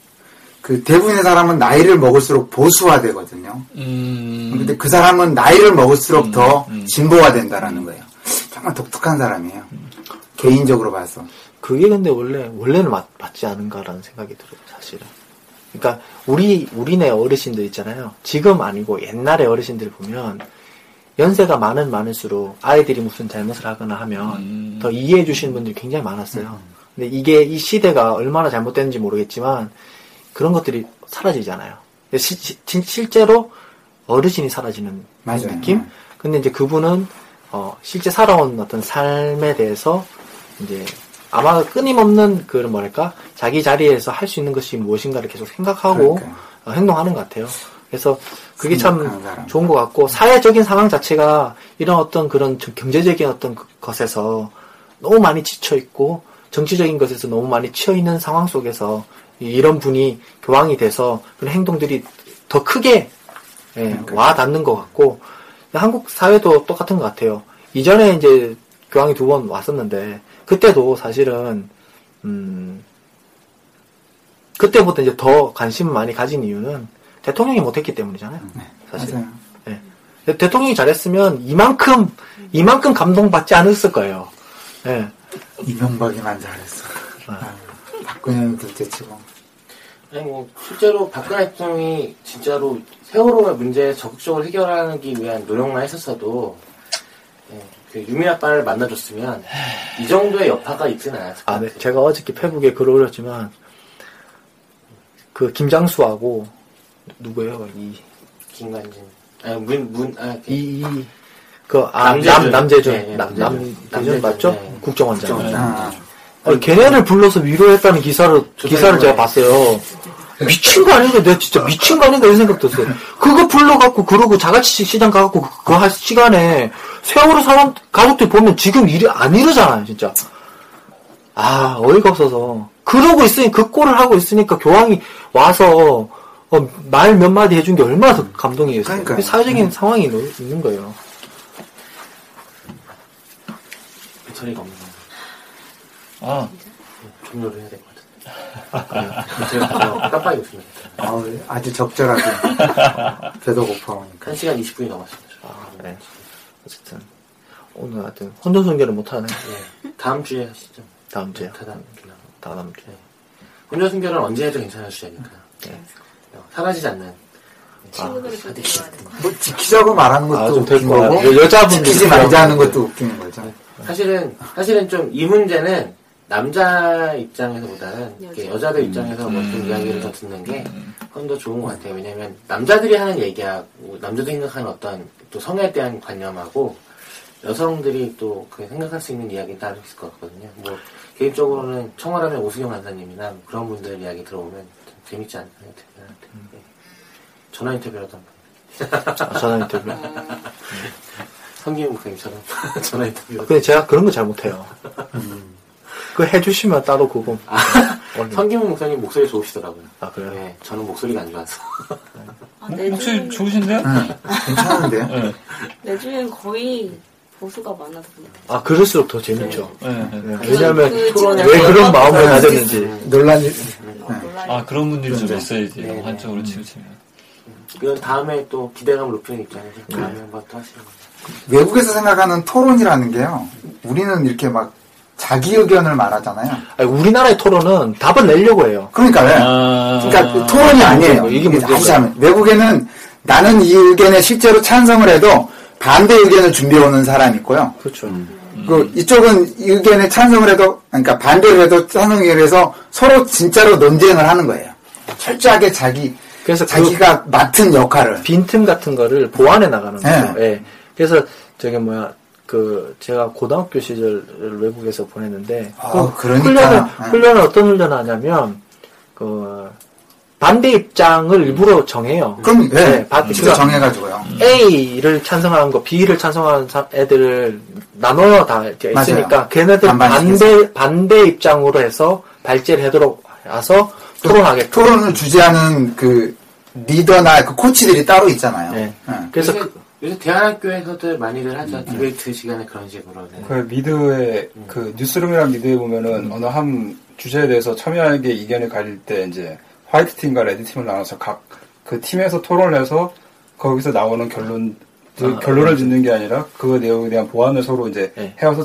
그 대부분의 사람은 나이를 먹을수록 보수화되거든요. 근데 그 사람은 나이를 먹을수록 더 진보화된다라는 거예요. 정말 독특한 사람이에요. 개인적으로 봐서. 그게 근데 원래는 맞지 않은가라는 생각이 들어요, 사실은. 그러니까 우리네 어르신들 있잖아요. 지금 아니고 옛날에 어르신들 보면 연세가 많을수록 아이들이 무슨 잘못을 하거나 하면 더 이해해 주시는 분들이 굉장히 많았어요. 근데 이게 이 시대가 얼마나 잘못됐는지 모르겠지만 그런 것들이 사라지잖아요. 실제로 어르신이 사라지는 맞아요. 느낌? 근데 이제 그분은, 실제 살아온 어떤 삶에 대해서, 이제, 아마 끊임없는, 그런 뭐랄까, 자기 자리에서 할 수 있는 것이 무엇인가를 계속 생각하고, 그러니까. 행동하는 것 같아요. 그래서, 그게 참 좋은 것 같고, 사회적인 상황 자체가 이런 어떤 그런 경제적인 어떤 것에서 너무 많이 지쳐있고, 정치적인 것에서 너무 많이 치여있는 상황 속에서, 이런 분이 교황이 돼서 그런 행동들이 더 크게 와 닿는 것 같고 한국 사회도 똑같은 것 같아요. 이전에 이제 교황이 두 번 왔었는데 그때도 사실은 그때보다 이제 더 관심 많이 가진 이유는 대통령이 못했기 때문이잖아요. 사실. 네. 대통령이 잘했으면 이만큼 감동받지 않았을 거예요. 네. 이명박이만 잘했어. 박근혜는 둘째치고. 아니 뭐 실제로 박근혜 대통령이 진짜로 세월호의 문제 적극적으로 해결하기 위한 노력만 했었어도 그 유미 아빠를 만나줬으면 이 정도의 여파가 있진 않았을 것 같아요. 네. 제가 어저께 페북에 글을 올렸지만 그 김장수하고 누구예요? 김관진. 남재준 맞죠? 네. 국정원장. 걔네를 불러서 위로했다는 기사를 제가 봤어요. 미친 거 아닌가? 내가 진짜 미친 거 아닌가? 이런 생각도 했어요. 그거 불러갖고, 그러고, 자갈치 시장 가갖고, 그거 할 시간에, 세월호 사람, 가족들 보면 지금 일이 안 이러잖아요, 진짜. 어이가 없어서. 그러고 있으니, 그 꼴을 하고 있으니까, 교황이 와서, 말 몇 마디 해준 게 얼마나 더 감동이겠어요. 사회적인 상황이 있는 거예요. 배터리가 없는 거예요. 종료를 해야 될 것 같은데. 제가 깜빡이 없습니다. 아주 적절하게. 배도 고파오니까. 1시간 20분이 넘었습니다. 네. 어쨌든, 오늘 하여튼, 혼전순결을 못하네. 네. 다음 주에 하시죠. 다음 주에요? 다음 주에. 혼전순결은 언제 해도 괜찮은 주제니까. 네. 사라지지 않는. 뭐 지키자고 말하는 것도 웃긴 거고 여자분들 지키지 말자는 것도 웃기는 거죠. 사실은 좀 이 문제는 남자 입장에서보다는 여자들 입장에서 어떤 이야기를 더 듣는 게 좀 더 좋은 것 같아요. 왜냐면 남자들이 하는 얘기하고 남자들이 생각하는 어떤 또 성에 대한 관념하고 여성들이 또 그 생각할 수 있는 이야기는 따로 있을 것 같거든요. 뭐 개인적으로는 청와라면 오수경 간사님이나 그런 분들 이야기 들어보면 재밌지 않나요? 네. 전화 인터뷰라도 한번. 전화 인터뷰. 성기훈 목사님처럼 전화 인터뷰. 근데 제가 그런 거 잘 못해요. 그 해주시면 따로 그거. 아, 성기훈 목사님 목소리 좋으시더라고요. 아 그래요? 네, 저는 목소리가 안 좋아서. 아, 목소리 좋으신데요? 네. 괜찮은데요? 네. 내주엔 거의 보수가 많아서 그래요. 아 그럴수록 더 재밌죠. 네. 네. 네. 왜냐하면 왜 그런 마음을 가졌는지 논란이. 아 그런 분들이 좀 있어야지. 네. 한쪽으로 치우치면. 이건 다음에 또 기대감을 높이는 입장에서 다음에 한번 또 하시는 거죠. 외국에서 생각하는 토론이라는 게요. 우리는 이렇게 막 자기 의견을 말하잖아요. 아니, 우리나라의 토론은 답을 내려고 해요. 그러니까요. 그러니까 토론이 아니에요. 이게 문제죠. 외국에는 나는 이 의견에 실제로 찬성을 해도 반대 의견을 준비해오는 사람이 있고요. 그렇죠. 그 이쪽은 의견에 찬성을 해도, 그러니까 반대를 해도 찬성을 해서 서로 진짜로 논쟁을 하는 거예요. 철저하게 자기, 그래서 자기가 그 맡은 역할을. 빈틈 같은 거를 보완해 나가는 거예요. 예. 예. 그래서 저게 뭐야. 그 제가 고등학교 시절을 외국에서 보냈는데 그러니까. 훈련을 어떤 훈련을 하냐면 그 반대 입장을 일부러 정해요. 그럼 네, 진짜 정해가지고요. A를 찬성하는 거, B를 찬성하는 애들을 나눠요. 다 이렇게 있으니까 맞아요. 걔네들 반대 입장으로 해서 발제를 해도록 해서 토론하게. 토론을 주재하는 그 리더나 그 코치들이 따로 있잖아요. 네. 네. 그래서 요새 대안학교에서도 많이들 하죠. 디베이트 시간에 그런 식으로. 네. 그 미드에, 그 뉴스룸이랑 미드에 보면은 어느 한 주제에 대해서 첨예하게 의견을 가릴 때 이제 화이트 팀과 레드 팀을 나눠서 각 그 팀에서 토론을 해서 거기서 나오는 결론을 짓는 게 아니라 그 내용에 대한 보완을 서로 이제 해와서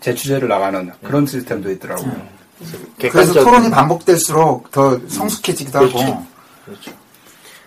제출제를 나가는 그런 시스템도 있더라고요. 그래서 토론이 반복될수록 더 성숙해지기도 하고. 그렇죠.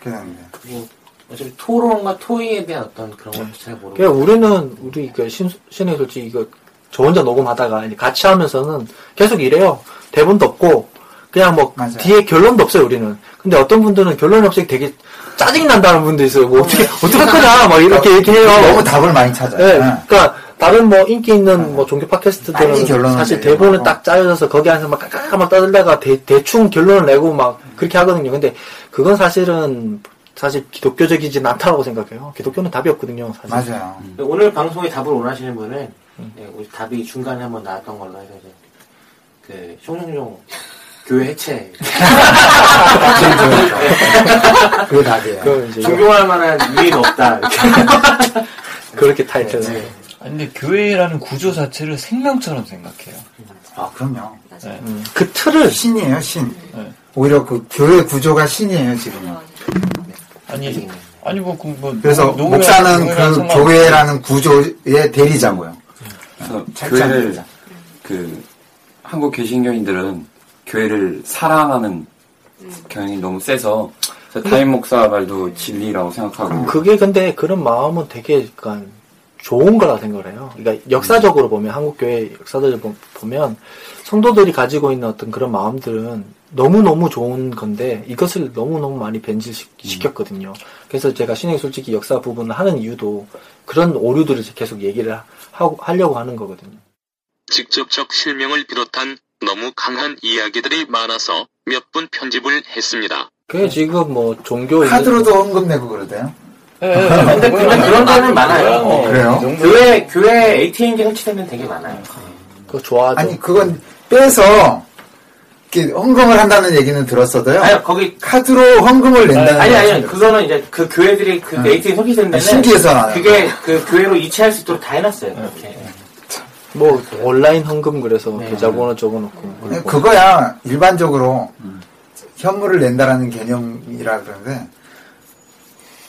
그렇죠. 어차피 토론과 토의에 대한 어떤 그런 것도 잘 모르고. 그러니까 우리는, 우리, 그, 신의 솔직히 이거, 저 혼자 녹음하다가, 같이 하면서는 계속 이래요. 대본도 없고, 그냥 뭐, 맞아요. 뒤에 결론도 없어요, 우리는. 근데 어떤 분들은 결론이 없이 되게 짜증난다는 분도 있어요. 뭐, 어떻게 할 거냐, 막 이렇게 얘기해요. 너무 답을 많이 찾아요. 네. 그러니까, 다른 뭐, 인기 있는 뭐, 종교 팟캐스트들은 사실 대본을 딱 짜여져서 거기 안에서 막 까까까 막 떠들다가 대충 결론을 내고 막 그렇게 하거든요. 근데 그건 사실 기독교적이진 않다고 생각해요. 기독교는 답이 없거든요. 사실. 맞아요. 오늘 방송에 답을 원하시는 분은 네, 우리 답이 중간에 한번 나왔던 걸로 해서 그 송영종 교회 해체. 그게 답이에요. 존경할 만한 이유는 없다. 그렇게 타이틀을. 네. 근데 교회라는 구조 자체를 생명처럼 생각해요. 아 그럼요. 네. 그 틀을 신이에요, 신. 네. 오히려 그 교회 구조가 신이에요 지금은. 아니 뭐 그래서 목사는 그 교회라는 구조의 대리자고요. 그래서 교회를 그 한국 개신교인들은 교회를 사랑하는 경향이 너무 세서 담임 목사 말도 진리라고 생각하고. 그게 근데 그런 마음은 되게 약간 좋은 거라 생각을 해요. 그러니까 역사적으로 보면 한국 교회 역사적으로 보면 성도들이 가지고 있는 어떤 그런 마음들은 너무너무 좋은 건데 이것을 너무너무 많이 변질시켰거든요. 그래서 제가 신의 솔직히 역사 부분을 하는 이유도 그런 오류들을 계속 얘기를 하려고 하는 거거든요. 직접적 실명을 비롯한 너무 강한 이야기들이 많아서 몇 분 편집을 했습니다. 그게 지금 뭐 종교 카드로도 헌금 내고 그러대요. 네, 근데 그런 거는 많아요. 그래요? 교회 ATM기 설치되면 되게 많아요. 그거 좋아하죠. 아니 그건 빼서 헌금을 한다는 얘기는 들었어도요. 아니요, 거기 카드로 헌금을 낸다는. 아니, 그거는 이제 그 교회들이 그 ATM 설치된 데는 신기해서 그게 그 교회로 이체할 수 있도록 다 해놨어요. 그렇게. 뭐 온라인 헌금 그래서 계좌번호 적어놓고. 네, 그거야 일반적으로 현물을 낸다라는 개념이라 그러는데.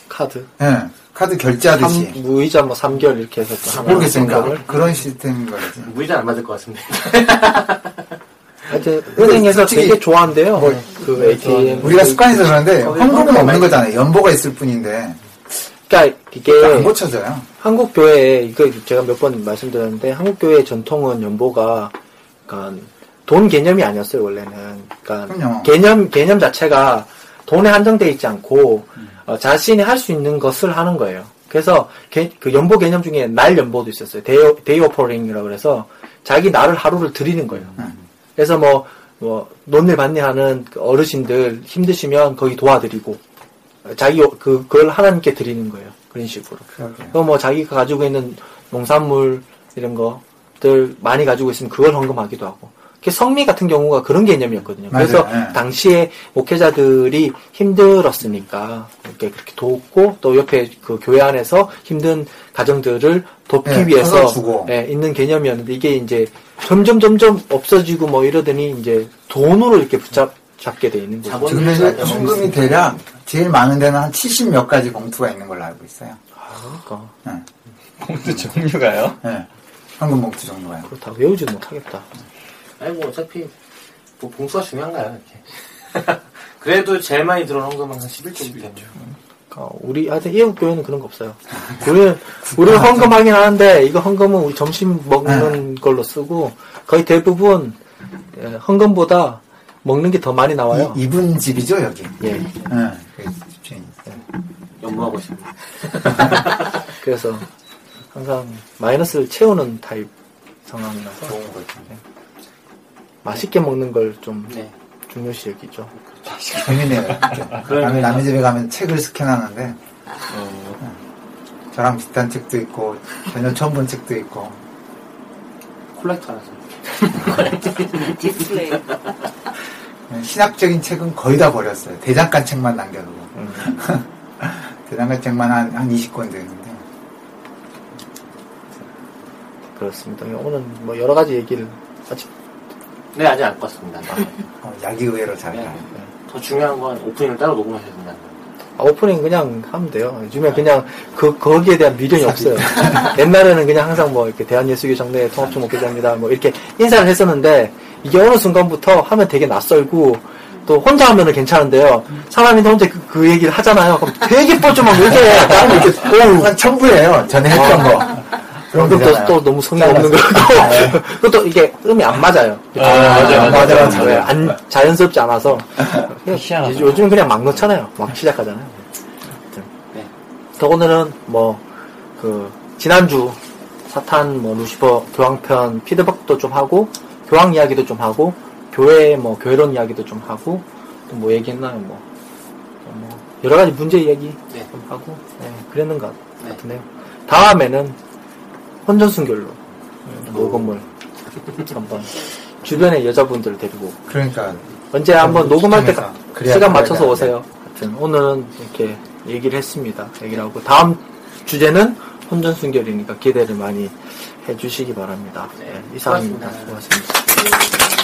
카드? 예. 네, 카드 결제하듯이. 무이자 뭐 3개월 이렇게 해서 또 하나. 모르겠습니다. 그런 시스템인 거지. 무이자 안 맞을 것 같습니다. 하여튼, 은행에서 되게 좋아한대요. 뭐, 그 ATM. 우리가 습관이 그러는데, 헌금은 없는 거잖아요. 연보가 있을 뿐인데. 그러니까 이게. 안 고쳐져요. 한국교회에, 이거 제가 몇 번 말씀드렸는데, 한국교회의 전통은 연보가, 그러니까 돈 개념이 아니었어요, 원래는. 그러니까 그럼요. 개념 자체가 돈에 한정되어 있지 않고 자신이 할 수 있는 것을 하는 거예요. 그래서 그 연보 개념 중에 날 연보도 있었어요. 데이 오퍼링이라고 해서 자기 날을 하루를 드리는 거예요. 그래서 뭐 논일 반일하는 어르신들 힘드시면 거기 도와드리고 자기 그걸 하나님께 드리는 거예요. 그런 식으로. 또 뭐 자기가 가지고 있는 농산물 이런 것들 많이 가지고 있으면 그걸 헌금하기도 하고. 성미 같은 경우가 그런 개념이었거든요. 맞아요. 그래서 네. 당시에 목회자들이 힘들었으니까 이렇게 그렇게 돕고 또 옆에 그 교회 안에서 힘든 가정들을 돕기 네, 위해서 네, 있는 개념이었는데 이게 이제 점점 없어지고 뭐 이러더니 이제 돈으로 이렇게 붙잡게 돼 있는 거죠. 지금은 헌금이 대략 제일 많은 데는 한 70 몇 가지 봉투가 있는 걸로 알고 있어요. 아, 그러니까. 네. 봉투 종류가요? 네. 헌금 봉투 종류가요. 그렇다고 외우지 못하겠다. 아니 뭐 어차피 뭐 봉수가 중요한가요 이렇게. 그래도 제일 많이 들어온 헌금은 한 11조이기 때문에. 그러니까 우리 하여튼 예국 교회는 그런 거 없어요. 우리는 헌금하긴 하는데 이거 헌금은 우리 점심 먹는 걸로 쓰고 거의 대부분 헌금보다 먹는 게 더 많이 나와요. 이분 집이죠 여기. 예. 집주인. 연구하고 있습니다. 그래서 항상 마이너스를 채우는 타입 상황이라서. 좋은 거 같은데. 맛있게 먹는 걸 좀 네. 중요시 여기죠. 재미네요. 남의 집에 가면 책을 스캔하는데 저랑 비슷한 책도 있고 전혀 처음 본 책도 있고 콜렉터 하나 디스플레이 신학적인 책은 거의 다 버렸어요. 대장간 책만 남겨두고 대장간 책만 한 20권 되는데 그렇습니다. 오늘 뭐 여러 가지 얘기를 같이 네, 아직 안 껐습니다. 약이 의외로 잘. 네. 더 중요한 건 오프닝을 따로 녹음하셔야 된다는 거예요. 아, 오프닝 그냥 하면 돼요. 요즘에 그냥 거기에 대한 미련이 없어요. 옛날에는 그냥 항상 뭐 이렇게 대한예수교 장례 통합총 목회자입니다. 뭐 이렇게 인사를 했었는데 이게 어느 순간부터 하면 되게 낯설고 또 혼자 하면은 괜찮은데요. 사람이 혼자 그 얘기를 하잖아요. 그럼 되게 뻘쭘하고 이렇게 나는 이렇게 오, 첨부예요. 전에 했던 거. 그것도 너무 성의 없는 거고 아, 네. 그것도 이게 음이 안 맞아요. 맞아요. 안 자연스럽지 않아서 그냥, 요즘 그냥 막 넣잖아요. 막 시작하잖아요. 네. 더 오늘은 뭐 그 지난주 사탄 뭐 루시퍼 교황편 피드백도 좀 하고 교황 이야기도 좀 하고 교회 뭐 교회론 이야기도 좀 하고 또 뭐 얘기했나요 뭐 여러 가지 문제 얘기 네. 좀 하고 네, 그랬는 것 같은데요. 네. 다음에는 혼전순결로 녹음을 한번 주변에 여자분들을 데리고 그러니까 언제 한번 녹음할 때 시간 맞춰서 오세요. 하여튼 오늘은 이렇게 얘기를 했습니다. 얘기를 하고 다음 주제는 혼전순결이니까 기대를 많이 해주시기 바랍니다. 네, 이상입니다. 수고하셨습니다.